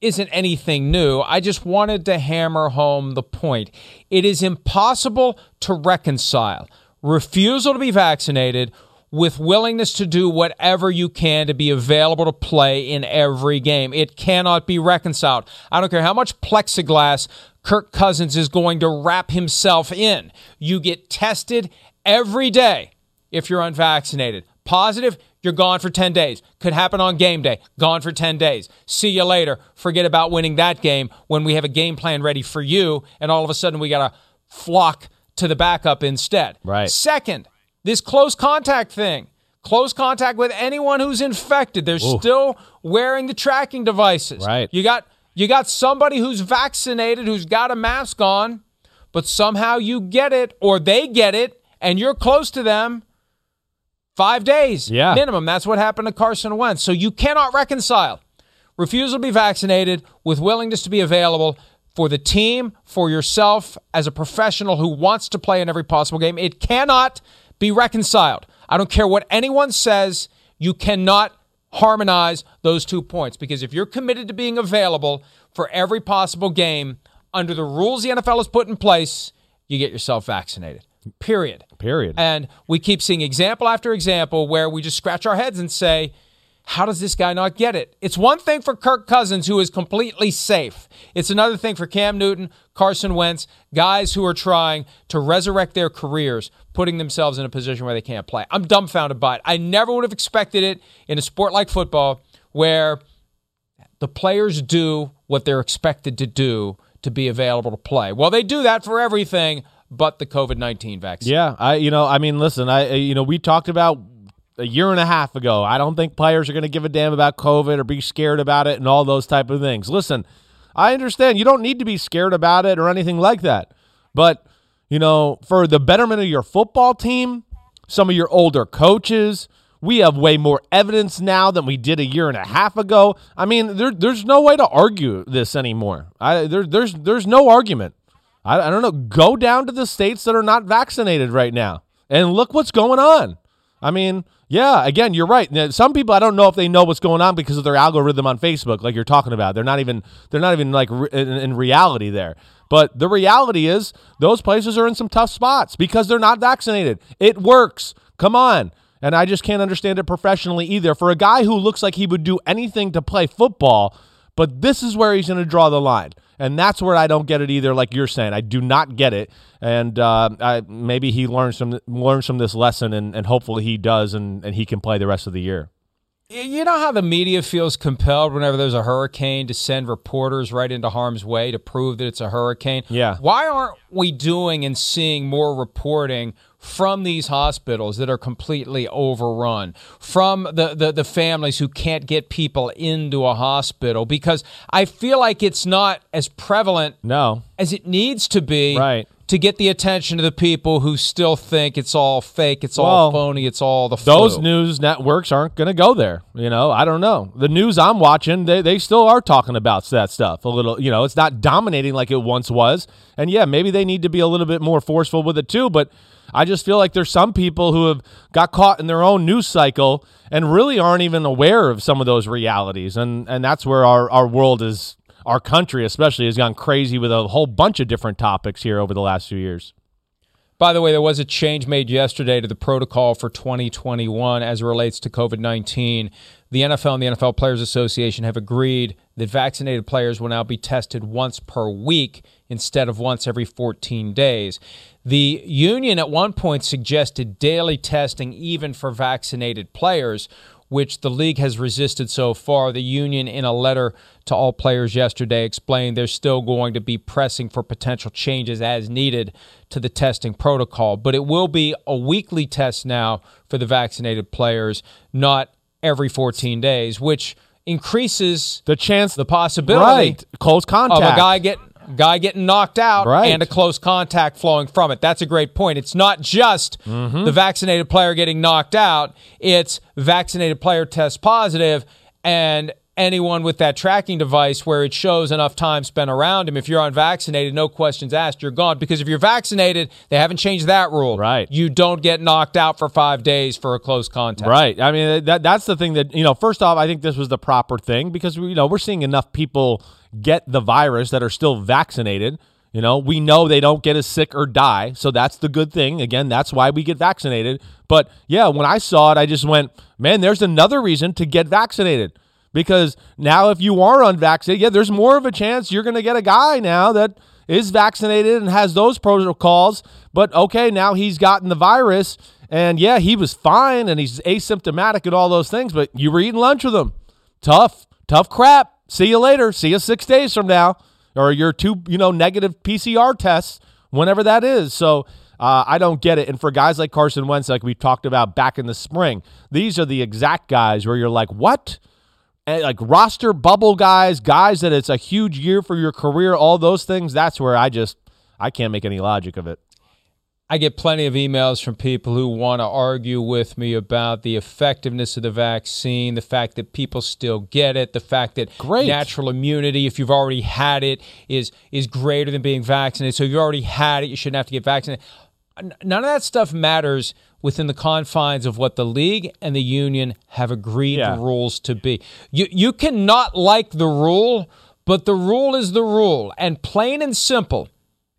isn't anything new. I just wanted to hammer home the point. It is impossible to reconcile refusal to be vaccinated with willingness to do whatever you can to be available to play in every game. It cannot be reconciled. I don't care how much plexiglass Kirk Cousins is going to wrap himself in. You get tested every day if you're unvaccinated. Positive, you're gone for ten days. Could happen on game day. Gone for ten days. See you later. Forget about winning that game when we have a game plan ready for you, and all of a sudden we got to flock to the backup instead. Right. Second, this close contact thing. Close contact with anyone who's infected. They're Ooh. still wearing the tracking devices. Right. You got you got somebody who's vaccinated, who's got a mask on, but somehow you get it or they get it and you're close to them. Five days yeah. minimum. That's what happened to Carson Wentz. So you cannot reconcile refusal to be vaccinated with willingness to be available for the team, for yourself, as a professional who wants to play in every possible game. It cannot be reconciled. I don't care what anyone says. You cannot harmonize those two points. Because if you're committed to being available for every possible game, under the rules the N F L has put in place, you get yourself vaccinated. Period. Period. And we keep seeing example after example where we just scratch our heads and say, how does this guy not get it? It's one thing for Kirk Cousins, who is completely safe. It's another thing for Cam Newton, Carson Wentz, guys who are trying to resurrect their careers, putting themselves in a position where they can't play. I'm dumbfounded by it. I never would have expected it in a sport like football where the players do what they're expected to do to be available to play. Well, they do that for everything but the COVID nineteen vaccine. Yeah, I you know, I mean, listen, I you know, we talked about a year and a half ago, I don't think players are going to give a damn about COVID or be scared about it and all those type of things. Listen, I understand you don't need to be scared about it or anything like that. But, you know, for the betterment of your football team, some of your older coaches, we have way more evidence now than we did a year and a half ago. I mean, there, there's no way to argue this anymore. I, there, there's, there's no argument. I, I don't know. Go down to the states that are not vaccinated right now and look what's going on. I mean, yeah, again, you're right. Now, some people, I don't know if they know what's going on because of their algorithm on Facebook, like you're talking about. They're not even, they're not even like re- in, in reality there. But the reality is those places are in some tough spots because they're not vaccinated. It works. Come on. And I just can't understand it professionally either. For a guy who looks like he would do anything to play football, but this is where he's going to draw the line. And that's where I don't get it either, like you're saying. I do not get it. And uh, I, maybe he learns from learns from this lesson, and, and hopefully he does, and, and he can play the rest of the year. You know how the media feels compelled whenever there's a hurricane to send reporters right into harm's way to prove that it's a hurricane? Yeah. Why aren't we doing and seeing more reporting from these hospitals that are completely overrun, from the, the, the families who can't get people into a hospital? Because I feel like it's not as prevalent no. as it needs to be right. to get the attention of the people who still think it's all fake, it's well, all phony, it's all the flu. Those news networks aren't going to go there. You know, I don't know. The news I'm watching, they, they still are talking about that stuff a little. You know, it's not dominating like it once was. And, yeah, maybe they need to be a little bit more forceful with it too, but I just feel like there's some people who have got caught in their own news cycle and really aren't even aware of some of those realities. And and that's where our, our world is, our country especially, has gone crazy with a whole bunch of different topics here over the last few years. By the way, there was a change made yesterday to the protocol for twenty twenty-one as it relates to COVID nineteen. The N F L and the N F L Players Association have agreed that vaccinated players will now be tested once per week instead of once every fourteen days. The union at one point suggested daily testing even for vaccinated players, which the league has resisted so far. The union, in a letter to all players yesterday, explained they're still going to be pressing for potential changes as needed to the testing protocol. But it will be a weekly test now for the vaccinated players, not every fourteen days, which increases the chance, the possibility, right. close contact of a guy getting guy getting knocked out right. and a close contact flowing from it. That's a great point. It's not just mm-hmm. the vaccinated player getting knocked out. It's vaccinated player tests positive and anyone with that tracking device where it shows enough time spent around him. If you're unvaccinated, no questions asked, you're gone. Because if you're vaccinated, they haven't changed that rule. Right. You don't get knocked out for five days for a close contact. Right. I mean, that that's the thing that, you know, first off, I think this was the proper thing because, you know, we're seeing enough people get the virus that are still vaccinated. You know, we know they don't get as sick or die. So that's the good thing. Again, that's why we get vaccinated. But yeah, when I saw it, I just went, man, there's another reason to get vaccinated. Because now if you are unvaccinated, yeah, there's more of a chance you're going to get a guy now that is vaccinated and has those protocols. But, okay, now he's gotten the virus. And, yeah, he was fine and he's asymptomatic and all those things. But you were eating lunch with him. Tough, tough crap. See you later. See you six days from now. Or your two, you know, negative P C R tests, whenever that is. So uh, I don't get it. And for guys like Carson Wentz, like we talked about back in the spring, these are the exact guys where you're like, what? And like roster bubble guys, guys that it's a huge year for your career, all those things, that's where I just, I can't make any logic of it. I get plenty of emails from people who want to argue with me about the effectiveness of the vaccine, the fact that people still get it, the fact that Great. natural immunity, if you've already had it, is is greater than being vaccinated. So if you've already had it, you shouldn't have to get vaccinated. None of that stuff matters within the confines of what the league and the union have agreed yeah. the rules to be. You you cannot like the rule, but the rule is the rule. And plain and simple,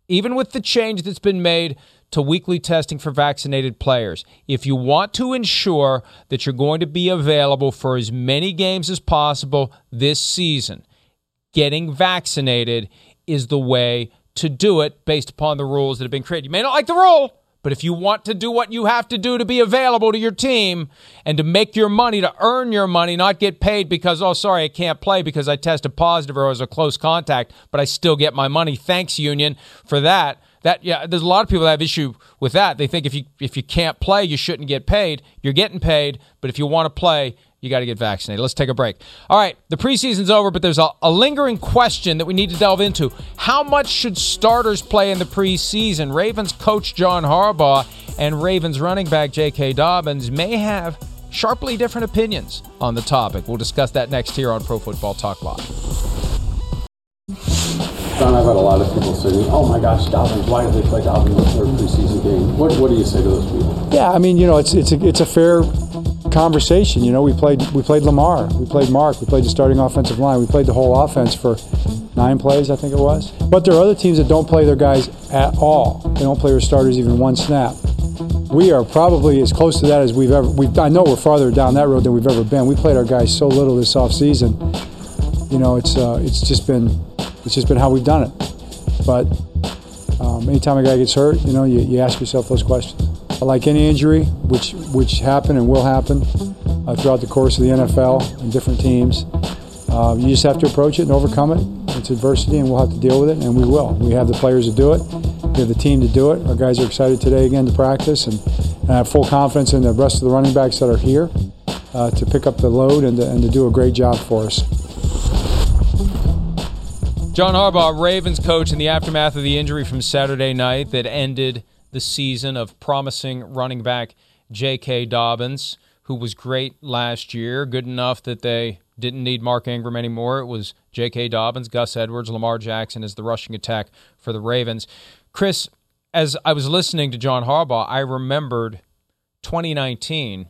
even with the change that's been made to weekly testing for vaccinated players, if you want to ensure that you're going to be available for as many games as possible this season, getting vaccinated is the way to do it based upon the rules that have been created. You may not like the rule, but if you want to do what you have to do to be available to your team and to make your money, to earn your money, not get paid because, oh, sorry, I can't play because I tested positive or I was a close contact, but I still get my money. Thanks, union, for that. That yeah, there's a lot of people that have issue with that. They think if you if you can't play, you shouldn't get paid. You're getting paid, but if you want to play, you got to get vaccinated. Let's take a break. All right, the preseason's over, but there's a, a lingering question that we need to delve into. How much should starters play in the preseason? Ravens coach John Harbaugh and Ravens running back J K. Dobbins may have sharply different opinions on the topic. We'll discuss that next here on Pro Football Talk Live. John, I've had a lot of people say to me, oh my gosh, Dobbins, why did they play Dobbins in the third preseason game? What what do you say to those people? Yeah, I mean, you know, it's it's a, it's a fair conversation. You know, we played we played Lamar, we played Mark, we played the starting offensive line, we played the whole offense for nine plays, I think it was. But there are other teams that don't play their guys at all. They don't play their starters even one snap. We are probably as close to that as we've ever, we've, I know we're farther down that road than we've ever been. We played our guys so little this offseason. You know, it's uh, it's just been... It's just been how we've done it. But um, anytime a guy gets hurt, you know, you, you ask yourself those questions. Like any injury, which which happen and will happen uh, throughout the course of the N F L and different teams, uh, you just have to approach it and overcome it. It's adversity, and we'll have to deal with it, and we will. We have the players to do it. We have the team to do it. Our guys are excited today again to practice, and, and I have full confidence in the rest of the running backs that are here uh, to pick up the load and to, and to do a great job for us. John Harbaugh, Ravens coach, in the aftermath of the injury from Saturday night that ended the season of promising running back J K. Dobbins, who was great last year, good enough that they didn't need Mark Ingram anymore. It was J K. Dobbins, Gus Edwards, Lamar Jackson as the rushing attack for the Ravens. Chris, as I was listening to John Harbaugh, I remembered twenty nineteen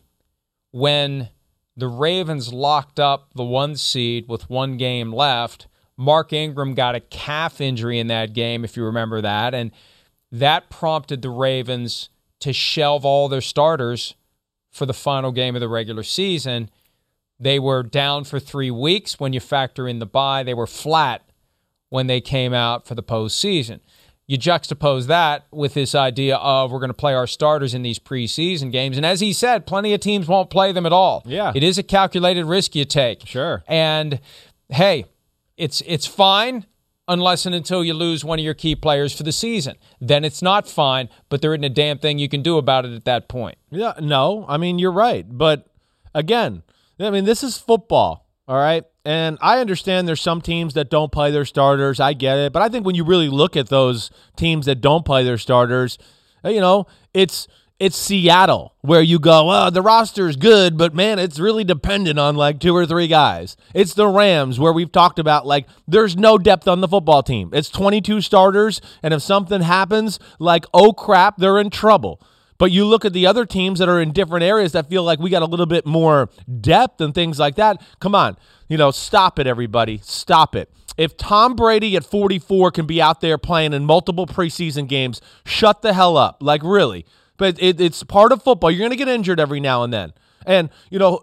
when the Ravens locked up the one seed with one game left. Mark Ingram got a calf injury in that game, if you remember that, and that prompted the Ravens to shelve all their starters for the final game of the regular season. They were down for three weeks when you factor in the bye. They were flat when they came out for the postseason. You juxtapose that with this idea of we're going to play our starters in these preseason games, and as he said, plenty of teams won't play them at all. Yeah. It is a calculated risk you take. Sure. And, hey... It's it's fine unless and until you lose one of your key players for the season. Then it's not fine, but there isn't a damn thing you can do about it at that point. Yeah, no, I mean, you're right. But, again, I mean, this is football, all right? And I understand there's some teams that don't play their starters. I get it. But I think when you really look at those teams that don't play their starters, you know, it's it's Seattle where you go, oh, the roster's good, but, man, it's really dependent on, like, two or three guys. It's the Rams where we've talked about, like, there's no depth on the football team. It's twenty-two starters, and if something happens, like, oh, crap, they're in trouble. But you look at the other teams that are in different areas that feel like we got a little bit more depth and things like that. Come on. You know, stop it, everybody. Stop it. If Tom Brady at forty-four can be out there playing in multiple preseason games, shut the hell up. Like, really. But it, it's part of football. You're going to get injured every now and then. And, you know,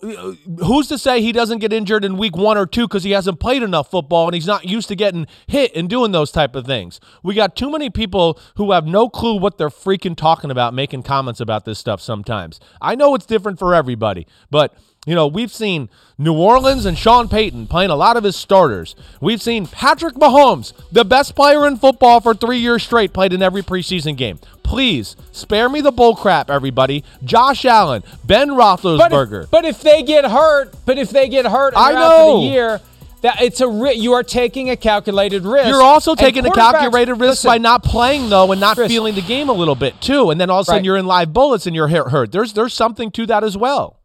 who's to say he doesn't get injured in week one or two because he hasn't played enough football and he's not used to getting hit and doing those type of things? We got too many people who have no clue what they're freaking talking about making comments about this stuff sometimes. I know it's different for everybody, but... You know, we've seen New Orleans and Sean Payton playing a lot of his starters. We've seen Patrick Mahomes, the best player in football for three years straight, played in every preseason game. Please, spare me the bull crap, everybody. Josh Allen, Ben Roethlisberger. But if, but if they get hurt, but if they get hurt and they're out for the year, that it's a ri- you are taking a calculated risk. You're also taking a calculated risk listen, by not playing, though, and not Chris, feeling the game a little bit, too. And then all of a sudden right. you're in live bullets and you're hurt. There's, there's something to that as well.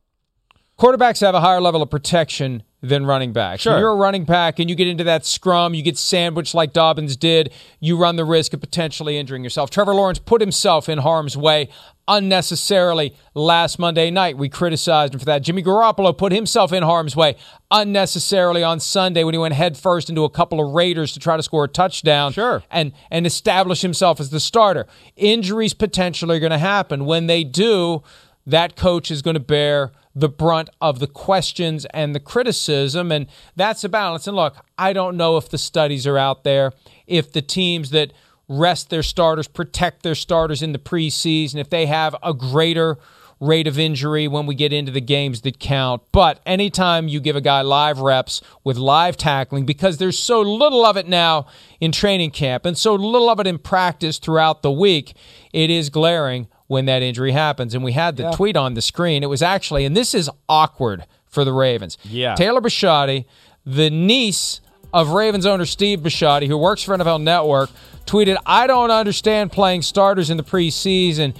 Quarterbacks have a higher level of protection than running back. Sure. When you're a running back and you get into that scrum, you get sandwiched like Dobbins did, you run the risk of potentially injuring yourself. Trevor Lawrence put himself in harm's way unnecessarily last Monday night. We criticized him for that. Jimmy Garoppolo put himself in harm's way unnecessarily on Sunday when he went headfirst into a couple of Raiders to try to score a touchdown sure. and, and establish himself as the starter. Injuries potentially are going to happen. When they do, that coach is going to bear the brunt of the questions and the criticism, and that's a balance. And look, I don't know if the studies are out there, if the teams that rest their starters, protect their starters in the preseason, if they have a greater rate of injury when we get into the games that count. But anytime you give a guy live reps with live tackling, because there's so little of it now in training camp and so little of it in practice throughout the week, it is glaring when that injury happens. And we had the yeah. tweet on the screen. It was actually, and this is awkward for the Ravens. Yeah. Taylor Bisciotti, the niece of Ravens owner Steve Bisciotti, who works for N F L Network, tweeted, "I don't understand playing starters in the preseason.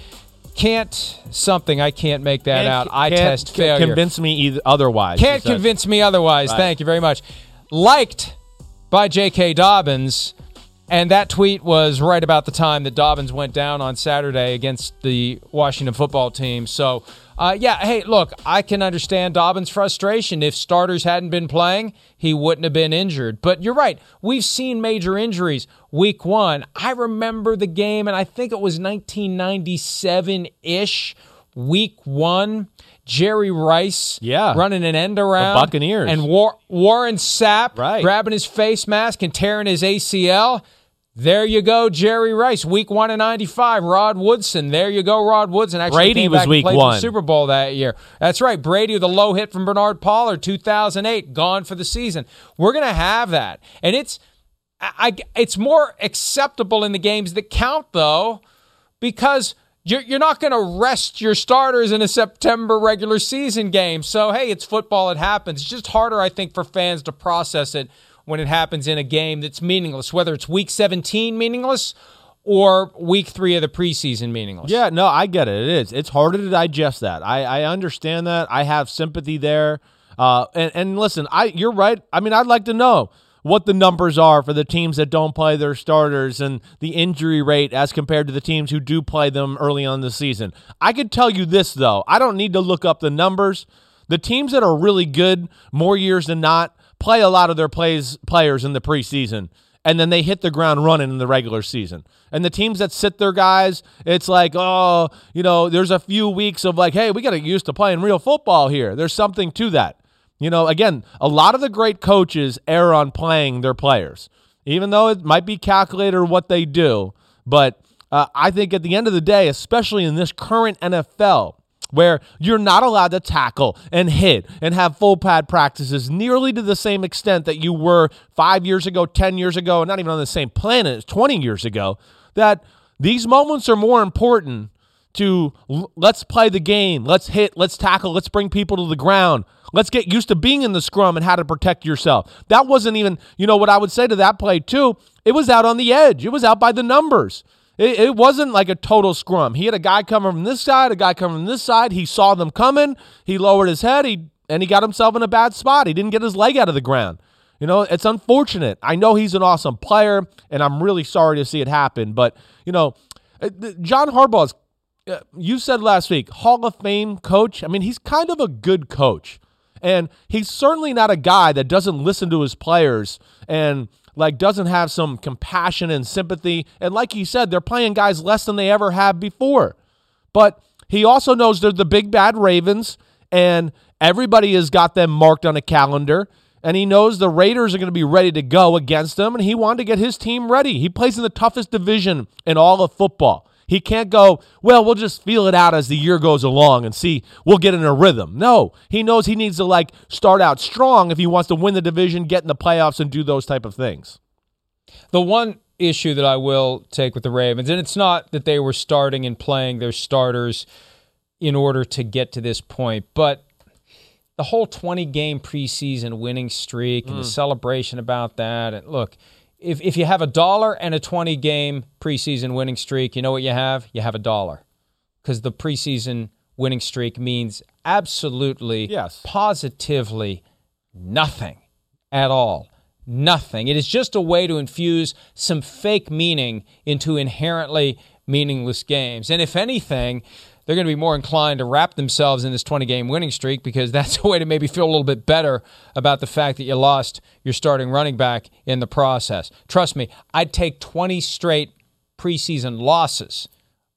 Can't something, I can't make that can't, out. I test failure. Can't convince me either, otherwise. Can't convince me otherwise. Right. Thank you very much." Liked by J K. Dobbins. And that tweet was right about the time that Dobbins went down on Saturday against the Washington football team. So, uh, yeah, hey, look, I can understand Dobbins' frustration. If starters hadn't been playing, he wouldn't have been injured. But you're right. We've seen major injuries week one. I remember the game, and I think it was nineteen ninety-seven-ish, week one. Jerry Rice yeah. running an end around. The Buccaneers. And War- Warren Sapp right. grabbing his face mask and tearing his A C L. There you go, Jerry Rice. Week one of ninety-five, Rod Woodson. There you go, Rod Woodson. Actually Brady came back was week and played one. The Super Bowl that year. That's right. Brady with a low hit from Bernard Pollard, two thousand eight, gone for the season. We're going to have that. And it's I, it's more acceptable in the games that count, though, because you're, you're not going to rest your starters in a September regular season game. So, hey, it's football. It happens. It's just harder, I think, for fans to process it when it happens in a game that's meaningless, whether it's week seventeen meaningless or week three of the preseason meaningless. Yeah, no, I get it. It is. It's harder to digest that. I, I understand that. I have sympathy there. Uh, and, and listen, I you're right. I mean, I'd like to know what the numbers are for the teams that don't play their starters and the injury rate as compared to the teams who do play them early on the season. I could tell you this, though. I don't need to look up the numbers. The teams that are really good more years than not play a lot of their plays players in the preseason, and then they hit the ground running in the regular season. And the teams that sit their guys, it's like, oh, you know, there's a few weeks of like, hey, we got to get used to playing real football here. There's something to that. You know, again, a lot of the great coaches err on playing their players, even though it might be calculated or what they do. But uh, I think at the end of the day, especially in this current N F L, where you're not allowed to tackle and hit and have full pad practices nearly to the same extent that you were five years ago, ten years ago, and not even on the same planet as twenty years ago, that these moments are more important to l- let's play the game, let's hit, let's tackle, let's bring people to the ground, let's get used to being in the scrum and how to protect yourself. That wasn't even, you know, what I would say to that play too, it was out on the edge. It was out by the numbers. It wasn't like a total scrum. He had a guy coming from this side, a guy coming from this side. He saw them coming. He lowered his head, he, and he got himself in a bad spot. He didn't get his leg out of the ground. You know, it's unfortunate. I know he's an awesome player, and I'm really sorry to see it happen. But, you know, John Harbaugh's, you said last week, Hall of Fame coach. I mean, he's kind of a good coach. And he's certainly not a guy that doesn't listen to his players and – like doesn't have some compassion and sympathy. And like he said, they're playing guys less than they ever have before. But he also knows they're the big bad Ravens, and everybody has got them marked on a calendar. And he knows the Raiders are going to be ready to go against them, and he wanted to get his team ready. He plays in the toughest division in all of football. He can't go, well, we'll just feel it out as the year goes along and see, we'll get in a rhythm. No, he knows he needs to like start out strong if he wants to win the division, get in the playoffs, and do those type of things. The one issue that I will take with the Ravens, and it's not that they were starting and playing their starters in order to get to this point, but the whole twenty-game preseason winning streak and mm. the celebration about that, and look, If if you have a dollar and a twenty-game preseason winning streak, you know what you have? You have a dollar. Because the preseason winning streak means absolutely, yes. positively nothing at all. Nothing. It is just a way to infuse some fake meaning into inherently meaningless games. And if anything, they're going to be more inclined to wrap themselves in this twenty-game winning streak because that's a way to maybe feel a little bit better about the fact that you lost your starting running back in the process. Trust me, I'd take twenty straight preseason losses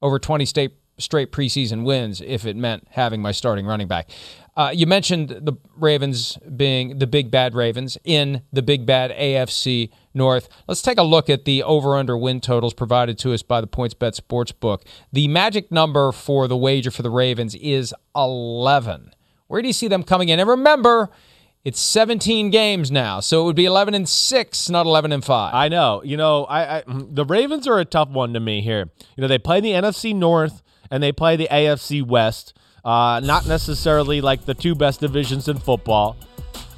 over twenty straight preseason wins if it meant having my starting running back. Uh, you mentioned the Ravens being the big bad Ravens in the big bad A F C North. Let's take a look at the over-under win totals provided to us by the PointsBet Sportsbook. The magic number for the wager for the Ravens is eleven. Where do you see them coming in? And remember, it's seventeen games now, so it would be eleven and six, not eleven and five. I know. You know, I, I the Ravens are a tough one to me here. You know, they play the N F C North and they play the A F C West. Uh, not necessarily like the two best divisions in football.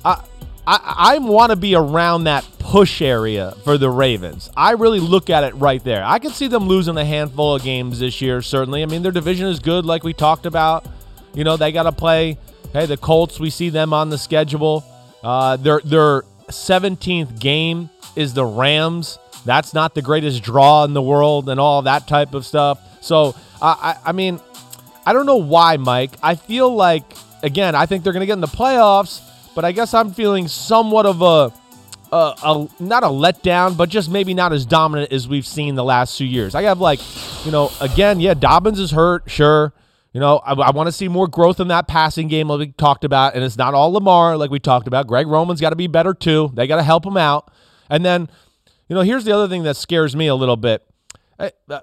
I I, I want to be around that push area for the Ravens. I really look at it right there. I can see them losing a handful of games this year, certainly. I mean, their division is good, like we talked about. You know, they got to play, hey, the Colts, we see them on the schedule. Uh, their their seventeenth game is the Rams. That's not the greatest draw in the world and all that type of stuff. So, uh, I I mean... I don't know why, Mike. I feel like, again, I think they're going to get in the playoffs, but I guess I'm feeling somewhat of a, a, a, not a letdown, but just maybe not as dominant as we've seen the last two years. I have like, you know, again, yeah, Dobbins is hurt, sure. You know, I, I want to see more growth in that passing game like we talked about, and it's not all Lamar like we talked about. Greg Roman's got to be better too. They got to help him out. And then, you know, here's the other thing that scares me a little bit. I, uh,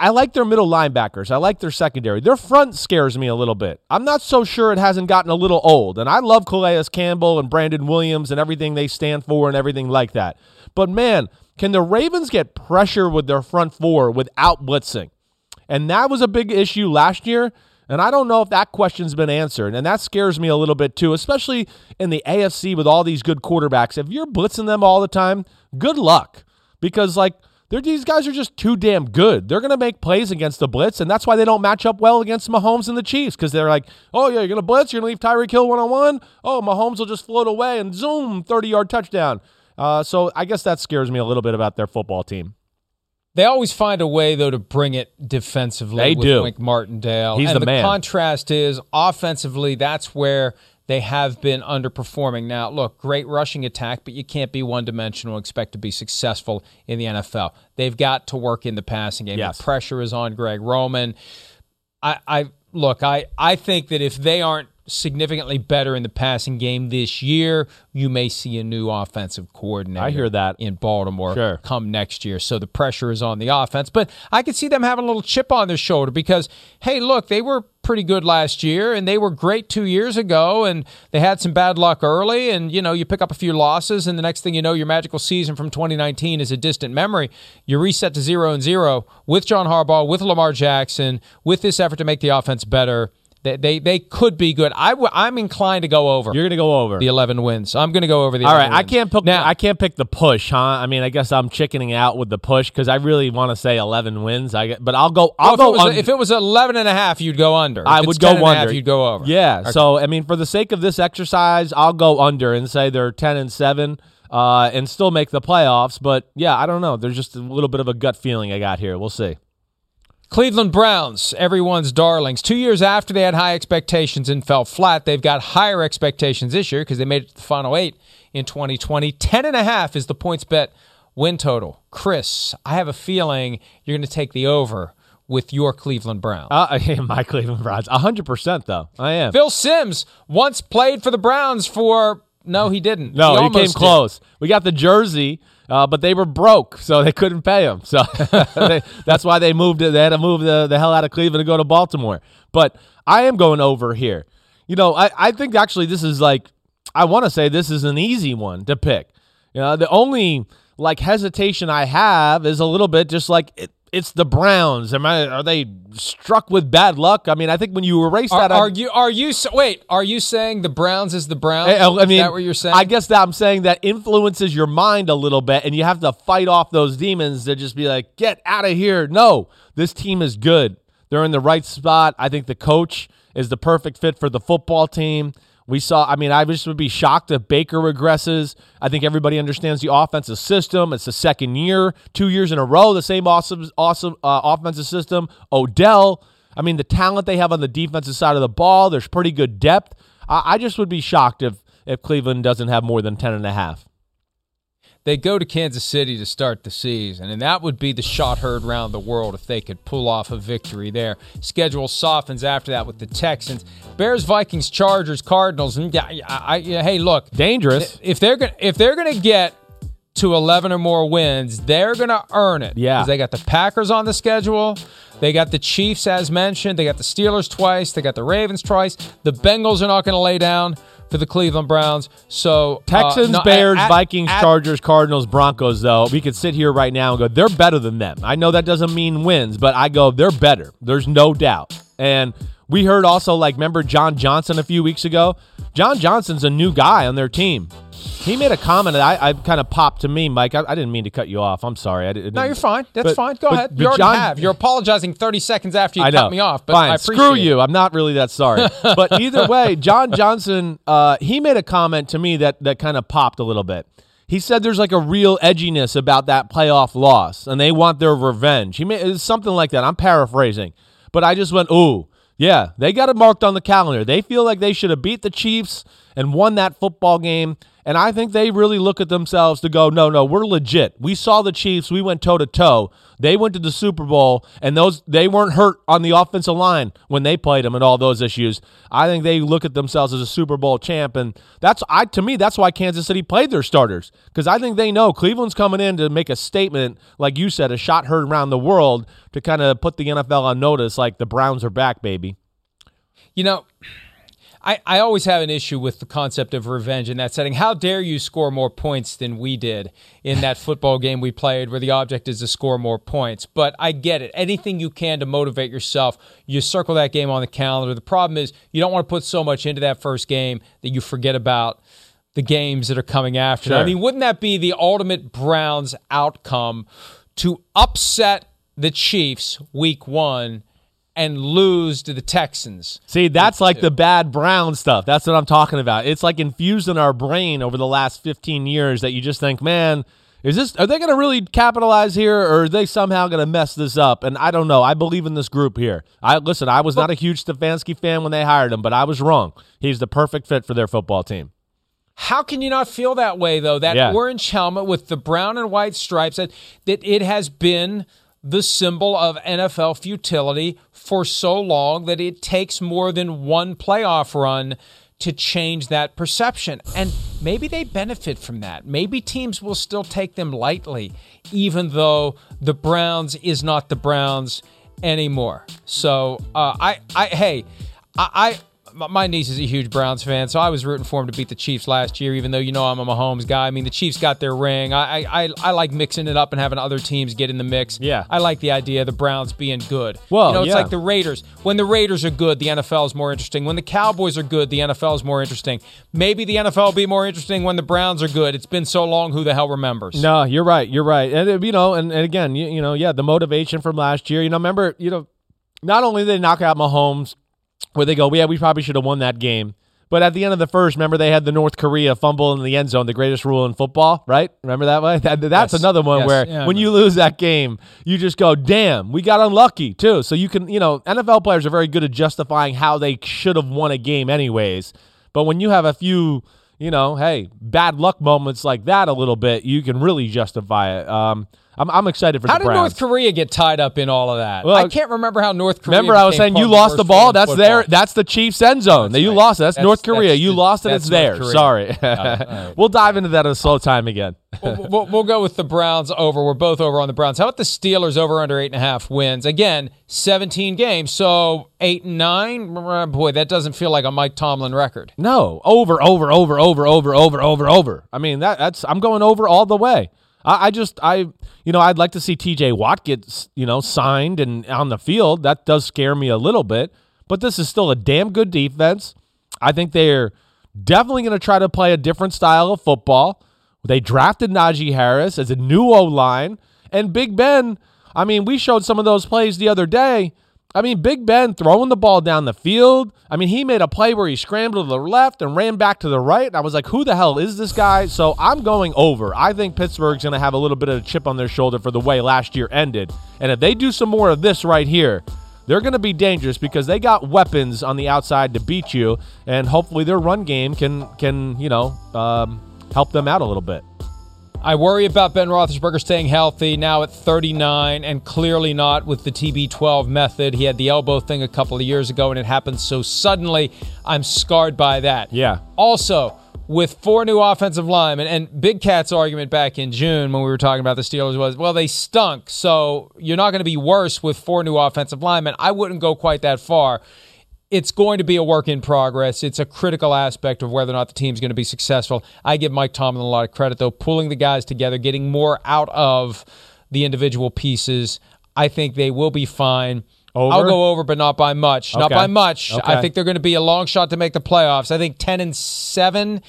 I like their middle linebackers. I like their secondary. Their front scares me a little bit. I'm not so sure it hasn't gotten a little old. And I love Calais Campbell and Brandon Williams and everything they stand for and everything like that. But, man, can the Ravens get pressure with their front four without blitzing? And that was a big issue last year. And I don't know if that question's been answered. And that scares me a little bit, too, especially in the A F C with all these good quarterbacks. If you're blitzing them all the time, good luck. Because, like, They're, these guys are just too damn good. They're going to make plays against the blitz, and that's why they don't match up well against Mahomes and the Chiefs, because they're like, oh, yeah, you're going to blitz? You're going to leave Tyreek Hill one-on-one? Oh, Mahomes will just float away and zoom, thirty-yard touchdown. Uh, so I guess that scares me a little bit about their football team. They always find a way, though, to bring it defensively they with do. Wink Martindale. He's and the, the man. The contrast is, offensively, that's where they have been underperforming. Now, look, great rushing attack, but you can't be one-dimensional and expect to be successful in the N F L. They've got to work in the passing game. Yes. The pressure is on Greg Roman. I, I look, I, I think that if they aren't significantly better in the passing game this year, you may see a new offensive coordinator I hear that. in Baltimore sure. come next year. So the pressure is on the offense. But I could see them having a little chip on their shoulder because, hey, look, they were pretty good last year, and they were great two years ago, and they had some bad luck early, and, you know, you pick up a few losses, and the next thing you know, your magical season from twenty nineteen is a distant memory. You reset to zero and zero with John Harbaugh, with Lamar Jackson, with this effort to make the offense better. They they, they could be good. I w- I'm inclined to go over. You're going to go over. The eleven wins. I'm going to go over the All eleven right, wins. I can't pick, now, I can't pick the push, huh? I mean, I guess I'm chickening out with the push because I really want to say eleven wins. I But I'll go I'll well, go if it, was, if it was eleven and a half, you'd go under. If I would go under. Half, you'd go over. Yeah, okay. So, I mean, for the sake of this exercise, I'll go under and say they're ten and seven uh, and still make the playoffs. But, yeah, I don't know. There's just a little bit of a gut feeling I got here. We'll see. Cleveland Browns, everyone's darlings. Two years after they had high expectations and fell flat, they've got higher expectations this year because they made it to the final eight in twenty twenty. Ten and a half is the points bet win total. Chris, I have a feeling you're going to take the over with your Cleveland Browns. Uh, my Cleveland Browns. one hundred percent, though. I am. Phil Simms once played for the Browns for... No, he didn't. No, he, he came close. Did. We got the jersey... Uh, but they were broke, so they couldn't pay him. So they, that's why they moved. They had to move the, the hell out of Cleveland to go to Baltimore. But I am going over here. You know, I, I think actually this is like, I want to say this is an easy one to pick. You know, the only like hesitation I have is a little bit just like it, it's the Browns. Am I? Are they struck with bad luck? I mean, I think when you erase are, that, are I'm, you? Are you? Wait, are you saying the Browns is the Browns? I, I mean, is that what you're saying? I guess that I'm saying that influences your mind a little bit, and you have to fight off those demons that just be like, get out of here. No, this team is good. They're in the right spot. I think the coach is the perfect fit for the football team. We saw, I mean, I just would be shocked if Baker regresses. I think everybody understands the offensive system. It's the second year, two years in a row, the same awesome, awesome uh, offensive system. Odell, I mean, the talent they have on the defensive side of the ball, there's pretty good depth. I, I just would be shocked if, if Cleveland doesn't have more than ten and a half. They go to Kansas City to start the season, and that would be the shot heard around the world if they could pull off a victory there. Schedule softens after that with the Texans, Bears, Vikings, Chargers, Cardinals, and I, I, I, hey, look, dangerous. If they're gonna if they're gonna get to eleven or more wins, they're gonna earn it. Yeah, because they got the Packers on the schedule. They got the Chiefs, as mentioned. They got the Steelers twice. They got the Ravens twice. The Bengals are not going to lay down for the Cleveland Browns. So Texans, uh, no, Bears, at, Vikings, at, Chargers, Cardinals, Broncos, though, we could sit here right now and go, they're better than them. I know that doesn't mean wins, but I go, they're better. There's no doubt. And we heard also, like, remember John Johnson a few weeks ago? John Johnson's a new guy on their team. He made a comment that I, I kind of popped to me, Mike. I, I didn't mean to cut you off. I'm sorry. I didn't. No, you're fine. That's but, fine. Go but, ahead. You already John, have. You're apologizing thirty seconds after you I know. cut me off, but fine. I appreciate Screw you. It. I'm not really that sorry. But either way, John Johnson, uh, he made a comment to me that, that kind of popped a little bit. He said there's like a real edginess about that playoff loss, and they want their revenge. He made, it was something like that. I'm paraphrasing. But I just went, ooh. Yeah, they got it marked on the calendar. They feel like they should have beat the Chiefs and won that football game, and I think they really look at themselves to go, no, no, we're legit. We saw the Chiefs. We went toe-to-toe. They went to the Super Bowl, and those they weren't hurt on the offensive line when they played them and all those issues. I think they look at themselves as a Super Bowl champ, and that's I to me, that's why Kansas City played their starters, because I think they know Cleveland's coming in to make a statement, like you said, a shot heard around the world to kind of put the N F L on notice, like the Browns are back, baby. You know, I, I always have an issue with the concept of revenge in that setting. How dare you score more points than we did in that football game we played where the object is to score more points? But I get it. Anything you can to motivate yourself, you circle that game on the calendar. The problem is you don't want to put so much into that first game that you forget about the games that are coming after. Sure. I mean, wouldn't that be the ultimate Browns outcome to upset the Chiefs week one and lose to the Texans? See, that's like the bad Brown stuff. That's what I'm talking about. It's like infused in our brain over the last fifteen years that you just think, man, is this? Are they going to really capitalize here, or are they somehow going to mess this up? And I don't know. I believe in this group here. I Listen, I was not a huge Stefanski fan when they hired him, but I was wrong. He's the perfect fit for their football team. How can you not feel that way, though? That yeah. orange helmet with the brown and white stripes, that, that it has been the symbol of N F L futility for so long that it takes more than one playoff run to change that perception. And maybe they benefit from that. Maybe teams will still take them lightly, even though the Browns is not the Browns anymore. So, uh, I, I, hey, I, I my niece is a huge Browns fan, so I was rooting for him to beat the Chiefs last year, even though, you know, I'm a Mahomes guy. I mean, the Chiefs got their ring. I I, I like mixing it up and having other teams get in the mix. Yeah. I like the idea of the Browns being good. Well, you know, it's yeah. like the Raiders. When the Raiders are good, the N F L is more interesting. When the Cowboys are good, the N F L is more interesting. Maybe the N F L will be more interesting when the Browns are good. It's been so long, who the hell remembers? No, you're right. You're right. And, you know, and, and again, you, you know, yeah, the motivation from last year. You know, remember, you know, not only did they knock out Mahomes, where they go, yeah, we probably should have won that game. But at the end of the first, remember they had the North Korea fumble in the end zone, the greatest rule in football, right? Remember that one? That, that's yes. another one yes. where yeah, when man. you lose that game, you just go, damn, we got unlucky too. So you can, you know, N F L players are very good at justifying how they should have won a game anyways. But when you have a few, you know, hey, bad luck moments like that a little bit, you can really justify it. Um I'm, I'm excited for the Browns. How did North Korea get tied up in all of that? Well, I can't remember how North Korea. Remember, I was saying you lost the ball. That's football. Their. That's the Chiefs' end zone. That's you right. lost it. That's, that's North Korea. That's, you lost it. It's there. Sorry. Uh, right. We'll dive into that in a slow time again. we'll, we'll, we'll go with the Browns over. We're both over on the Browns. How about the Steelers over under eight and a half wins? Again, seventeen games, so eight and nine. Oh boy, that doesn't feel like a Mike Tomlin record. No, over, over, over, over, over, over, over, over. I mean, that, that's. I'm going over all the way. I just, I, you know, I'd like to see T J Watt get, you know, signed and on the field. That does scare me a little bit, but this is still a damn good defense. I think they're definitely going to try to play a different style of football. They drafted Najee Harris as a new O-line, and Big Ben, I mean, we showed some of those plays the other day. I mean, Big Ben throwing the ball down the field. I mean, he made a play where he scrambled to the left and ran back to the right. And I was like, who the hell is this guy? So I'm going over. I think Pittsburgh's going to have a little bit of a chip on their shoulder for the way last year ended. And if they do some more of this right here, they're going to be dangerous because they got weapons on the outside to beat you. And hopefully their run game can, can you know, um, help them out a little bit. I worry about Ben Roethlisberger staying healthy now at thirty-nine, and clearly not with the T B twelve method. He had the elbow thing a couple of years ago, and it happened so suddenly. I'm scarred by that. Yeah. Also, with four new offensive linemen, and Big Cat's argument back in June when we were talking about the Steelers was, well, they stunk, so you're not going to be worse with four new offensive linemen. I wouldn't go quite that far. It's going to be a work in progress. It's a critical aspect of whether or not the team's going to be successful. I give Mike Tomlin a lot of credit, though, pulling the guys together, getting more out of the individual pieces. I think they will be fine. Over? I'll go over, but not by much. Okay. Not by much. Okay. I think they're going to be a long shot to make the playoffs. I think ten and seven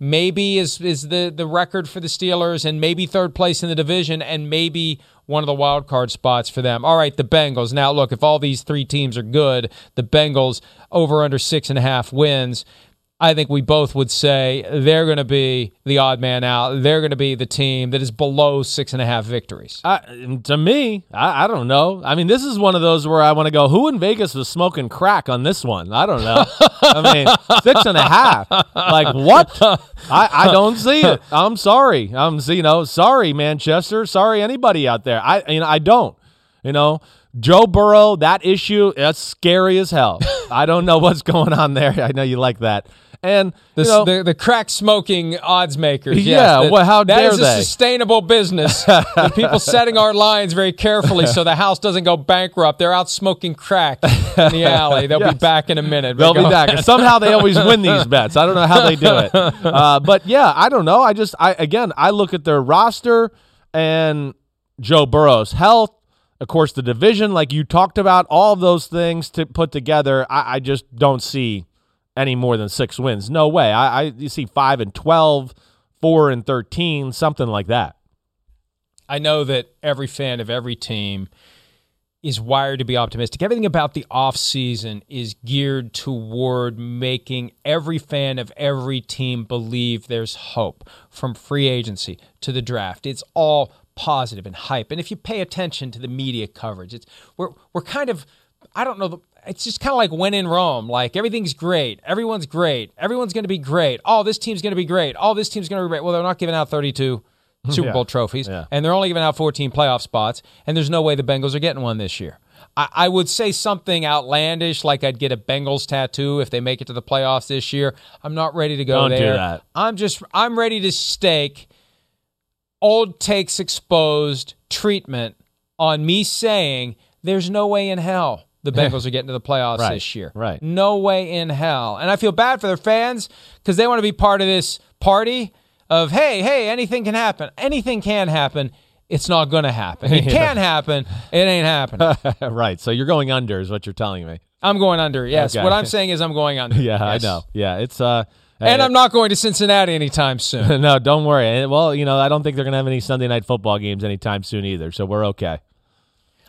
maybe is, is the, the record for the Steelers, and maybe third place in the division, and maybe one of the wild card spots for them. All right, the Bengals. Now, look, if all these three teams are good, the Bengals over under six and a half wins, I think we both would say they're going to be the odd man out. They're going to be the team that is below six and a half victories. Uh, to me, I, I don't know. I mean, this is one of those where I want to go, who in Vegas was smoking crack on this one? I don't know. I mean, six and a half. Like, what? I, I don't see it. I'm sorry. I'm, you know, sorry, Manchester. Sorry, anybody out there. I, you know, I don't, you know. Joe Burrow, that issue, that's scary as hell. I don't know what's going on there. I know you like that. And the, you know, the, the crack smoking odds makers. Yes, yeah, that, well, how dare they? That is a they? sustainable business. The people setting our lines very carefully so the house doesn't go bankrupt. They're out smoking crack in the alley. They'll yes. be back in a minute. They'll be back. Somehow they always win these bets. I don't know how they do it. Uh, but yeah, I don't know. I just, I again, I look at their roster and Joe Burrow's health. Of course, the division, like you talked about, all of those things to put together, I, I just don't see any more than six wins. No way. I, I you see five and twelve, four and thirteen, something like that. I know that every fan of every team is wired to be optimistic. Everything about the offseason is geared toward making every fan of every team believe there's hope, from free agency to the draft. It's all positive and hype. And if you pay attention to the media coverage, it's we're we're kind of, I don't know, it's just kind of like when in Rome, like everything's great, everyone's great, everyone's going to be great, oh, this team's going to be great, oh, this team's going to be great. Well, they're not giving out thirty-two Super yeah. Bowl trophies, yeah. and they're only giving out fourteen playoff spots, and there's no way the Bengals are getting one this year. I, I would say something outlandish, like I'd get a Bengals tattoo if they make it to the playoffs this year. I'm not ready to go don't there. Don't do that. I'm just, I'm ready to stake old takes exposed treatment on me saying there's no way in hell the Bengals are getting to the playoffs right, this year. Right. No way in hell. And I feel bad for their fans because they want to be part of this party of, hey, hey, anything can happen. Anything can happen. It's not going to happen. It can happen. It ain't happening. Right. So you're going under is what you're telling me. I'm going under, yes. Okay. What I'm saying is I'm going under. Yeah, yes. I know. Yeah, it's... uh. And I'm not going to Cincinnati anytime soon. No, don't worry. Well, you know, I don't think they're going to have any Sunday night football games anytime soon either, so we're okay.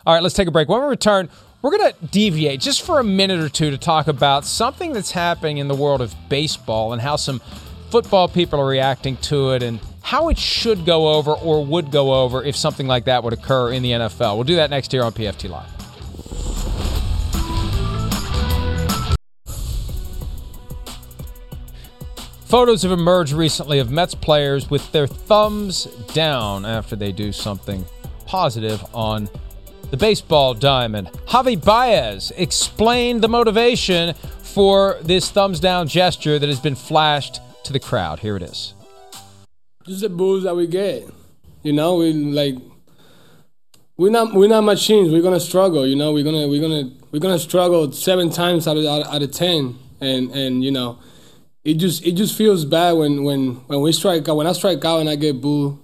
All right, let's take a break. When we return, we're going to deviate just for a minute or two to talk about something that's happening in the world of baseball and how some football people are reacting to it and how it should go over or would go over if something like that would occur in the N F L. We'll do that next here on P F T Live. Photos have emerged recently of Mets players with their thumbs down after they do something positive on the baseball diamond. Javi Baez explained the motivation for this thumbs down gesture that has been flashed to the crowd. Here it is. This is the boost that we get. You know, we like we're not we're not machines. We're gonna struggle. You know, we're gonna we're gonna we're gonna struggle seven times out of out of ten, and and you know. It just it just feels bad when, when, when we strike out when I strike out and I get booed.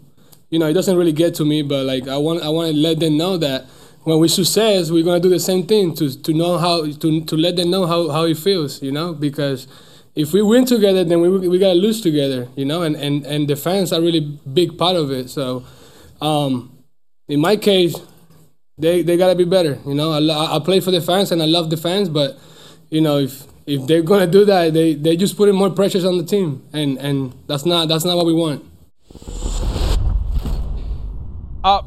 You know, it doesn't really get to me, but like I want I want to let them know that when we success we're gonna do the same thing to, to know how to to let them know how, how it feels, you know, because if we win together then we we gotta lose together, you know, and, and, and the fans are really big part of it. So um, in my case, they they gotta be better. You know, I, I play for the fans and I love the fans, but you know, if if they're gonna do that, they they just putting more pressures on the team, and and that's not that's not what we want. Uh,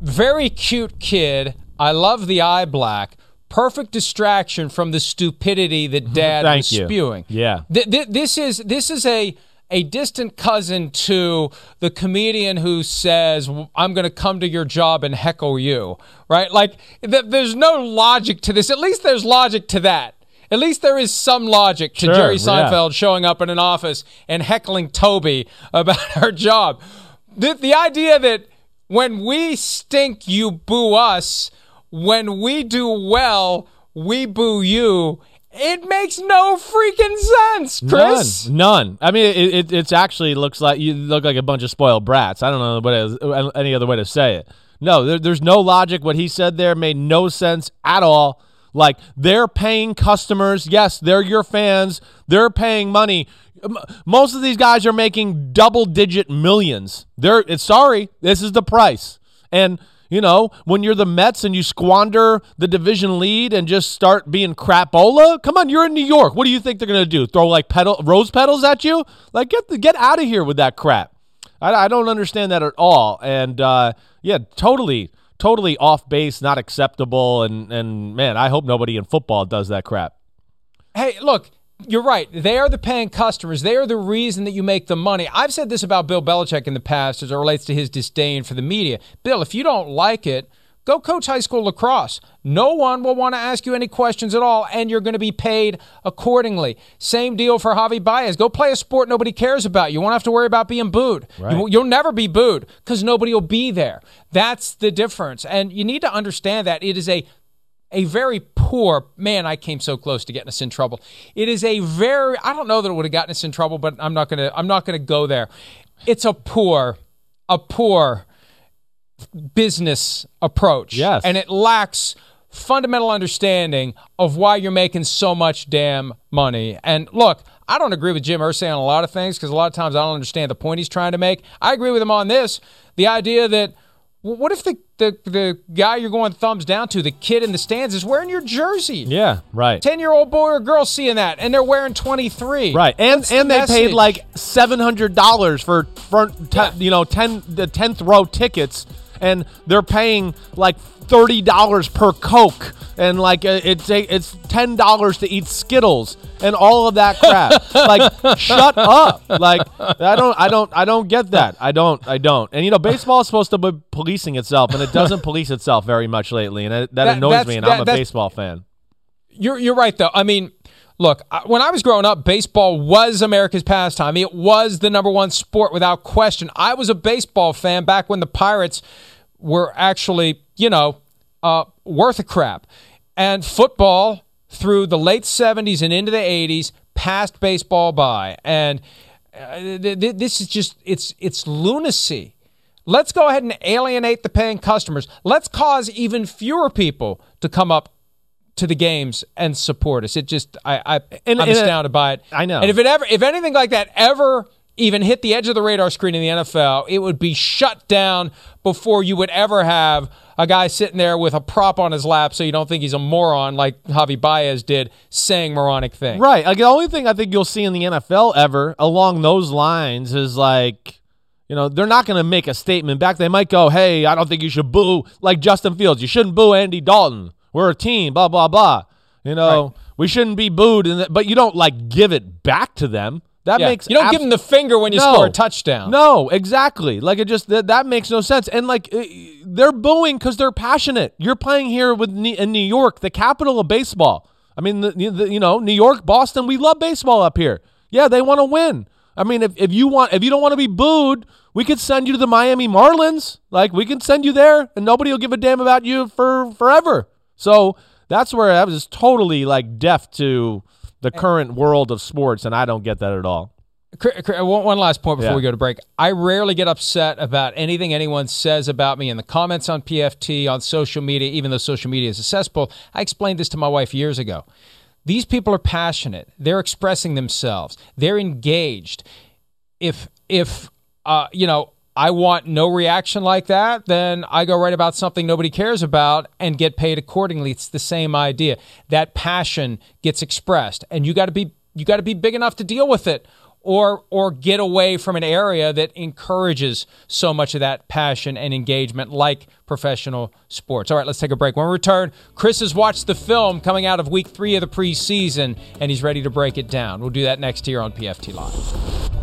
very cute kid. I love the eye black. Perfect distraction from the stupidity that Dad was spewing. Yeah, th- th- this is this is a a distant cousin to the comedian who says, "I'm going to come to your job and heckle you." Right? Like, th- there's no logic to this. At least there's logic to that. At least there is some logic to sure, Jerry Seinfeld yeah. showing up in an office and heckling Toby about her job. The, the idea that when we stink, you boo us. When we do well, we boo you. It makes no freaking sense, Chris. None. None. I mean, it, it it's actually looks like you look like a bunch of spoiled brats. I don't know what any other way to say it. No, there, there's no logic. What he said there made no sense at all. Like, they're paying customers. Yes, they're your fans. They're paying money. Most of these guys are making double-digit millions. They're it's sorry. This is the price. And you know, when you're the Mets and you squander the division lead and just start being crapola, come on, you're in New York. What do you think they're going to do? Throw, like, petal, rose petals at you? Like, get the, get out of here with that crap. I, I don't understand that at all. And, uh, yeah, totally, totally off base, not acceptable. And, and, man, I hope nobody in football does that crap. Hey, look. You're right. They are the paying customers. They are the reason that you make the money. I've said this about Bill Belichick in the past as it relates to his disdain for the media. Bill, if you don't like it, go coach high school lacrosse. No one will want to ask you any questions at all, and you're going to be paid accordingly. Same deal for Javi Baez. Go play a sport nobody cares about. You won't have to worry about being booed. Right. You, you'll never be booed because nobody will be there. That's the difference, and you need to understand that. It is a A very poor, man, I came so close to getting us in trouble. It is a very, I don't know that it would have gotten us in trouble, but I'm not going to, I'm not going to go there. It's a poor, a poor business approach. Yes. And it lacks fundamental understanding of why you're making so much damn money. And look, I don't agree with Jim Irsay on a lot of things because a lot of times I don't understand the point he's trying to make. I agree with him on this, the idea that, what if the, the the guy you're going thumbs down to, the kid in the stands, is wearing your jersey? Yeah, right. ten-year-old boy or girl seeing that, and they're wearing twenty-three. Right, and What's and the they message? Paid like seven hundred dollars for front, yeah. you know, ten the tenth row tickets, and they're paying like thirty dollars per Coke, and like it's it's ten dollars to eat Skittles, and all of that crap. Like, shut up. Like, I don't, I don't, I don't get that. I don't, I don't. And you know, baseball is supposed to be policing itself, and it doesn't police itself very much lately, and it, that, that annoys me. And that, I'm a baseball fan. You're you're right though. I mean, look, when I was growing up, baseball was America's pastime. It was the number one sport without question. I was a baseball fan back when the Pirates were actually, you know, uh, worth a crap. And football, through the late seventies and into the eighties, passed baseball by. And uh, th- th- this is just, it's it's lunacy. Let's go ahead and alienate the paying customers. Let's cause even fewer people to come up to the games and support us. It just, I, I, and, I'm and astounded it, by it. I know. And if it ever, if anything like that ever even hit the edge of the radar screen in the N F L, it would be shut down before you would ever have a guy sitting there with a prop on his lap so you don't think he's a moron like Javi Baez did, saying moronic things. Right. Like, the only thing I think you'll see in the N F L ever along those lines is, like, you know, they're not going to make a statement back. They might go, hey, I don't think you should boo, like Justin Fields. You shouldn't boo Andy Dalton. We're a team, blah, blah, blah. You know, right. We shouldn't be booed. And but you don't, like, give it back to them. That yeah. makes you don't abs- give them the finger when you no. score a touchdown. No, exactly. Like, it just that, that makes no sense. And like, they're booing because they're passionate. You're playing here with in New York, the capital of baseball. I mean, the, the, you know, New York, Boston. We love baseball up here. Yeah, they want to win. I mean, if, if you want, if you don't want to be booed, we could send you to the Miami Marlins. Like, we can send you there, and nobody will give a damn about you for forever. So that's where I was just totally, like, deaf to the current world of sports, and I don't get that at all. One last point before yeah. we go to break. I rarely get upset about anything anyone says about me in the comments on P F T, on social media, even though social media is a cesspool. I explained this to my wife years ago. These people are passionate. They're expressing themselves. They're engaged. If, if uh, you know, I want no reaction like that, then I go write about something nobody cares about and get paid accordingly. It's the same idea. That passion gets expressed, and you got to be you got to be big enough to deal with it, or or get away from an area that encourages so much of that passion and engagement, like professional sports. All right, let's take a break. When we return, Chris has watched the film coming out of week three of the preseason, and he's ready to break it down. We'll do that next here on P F T Live.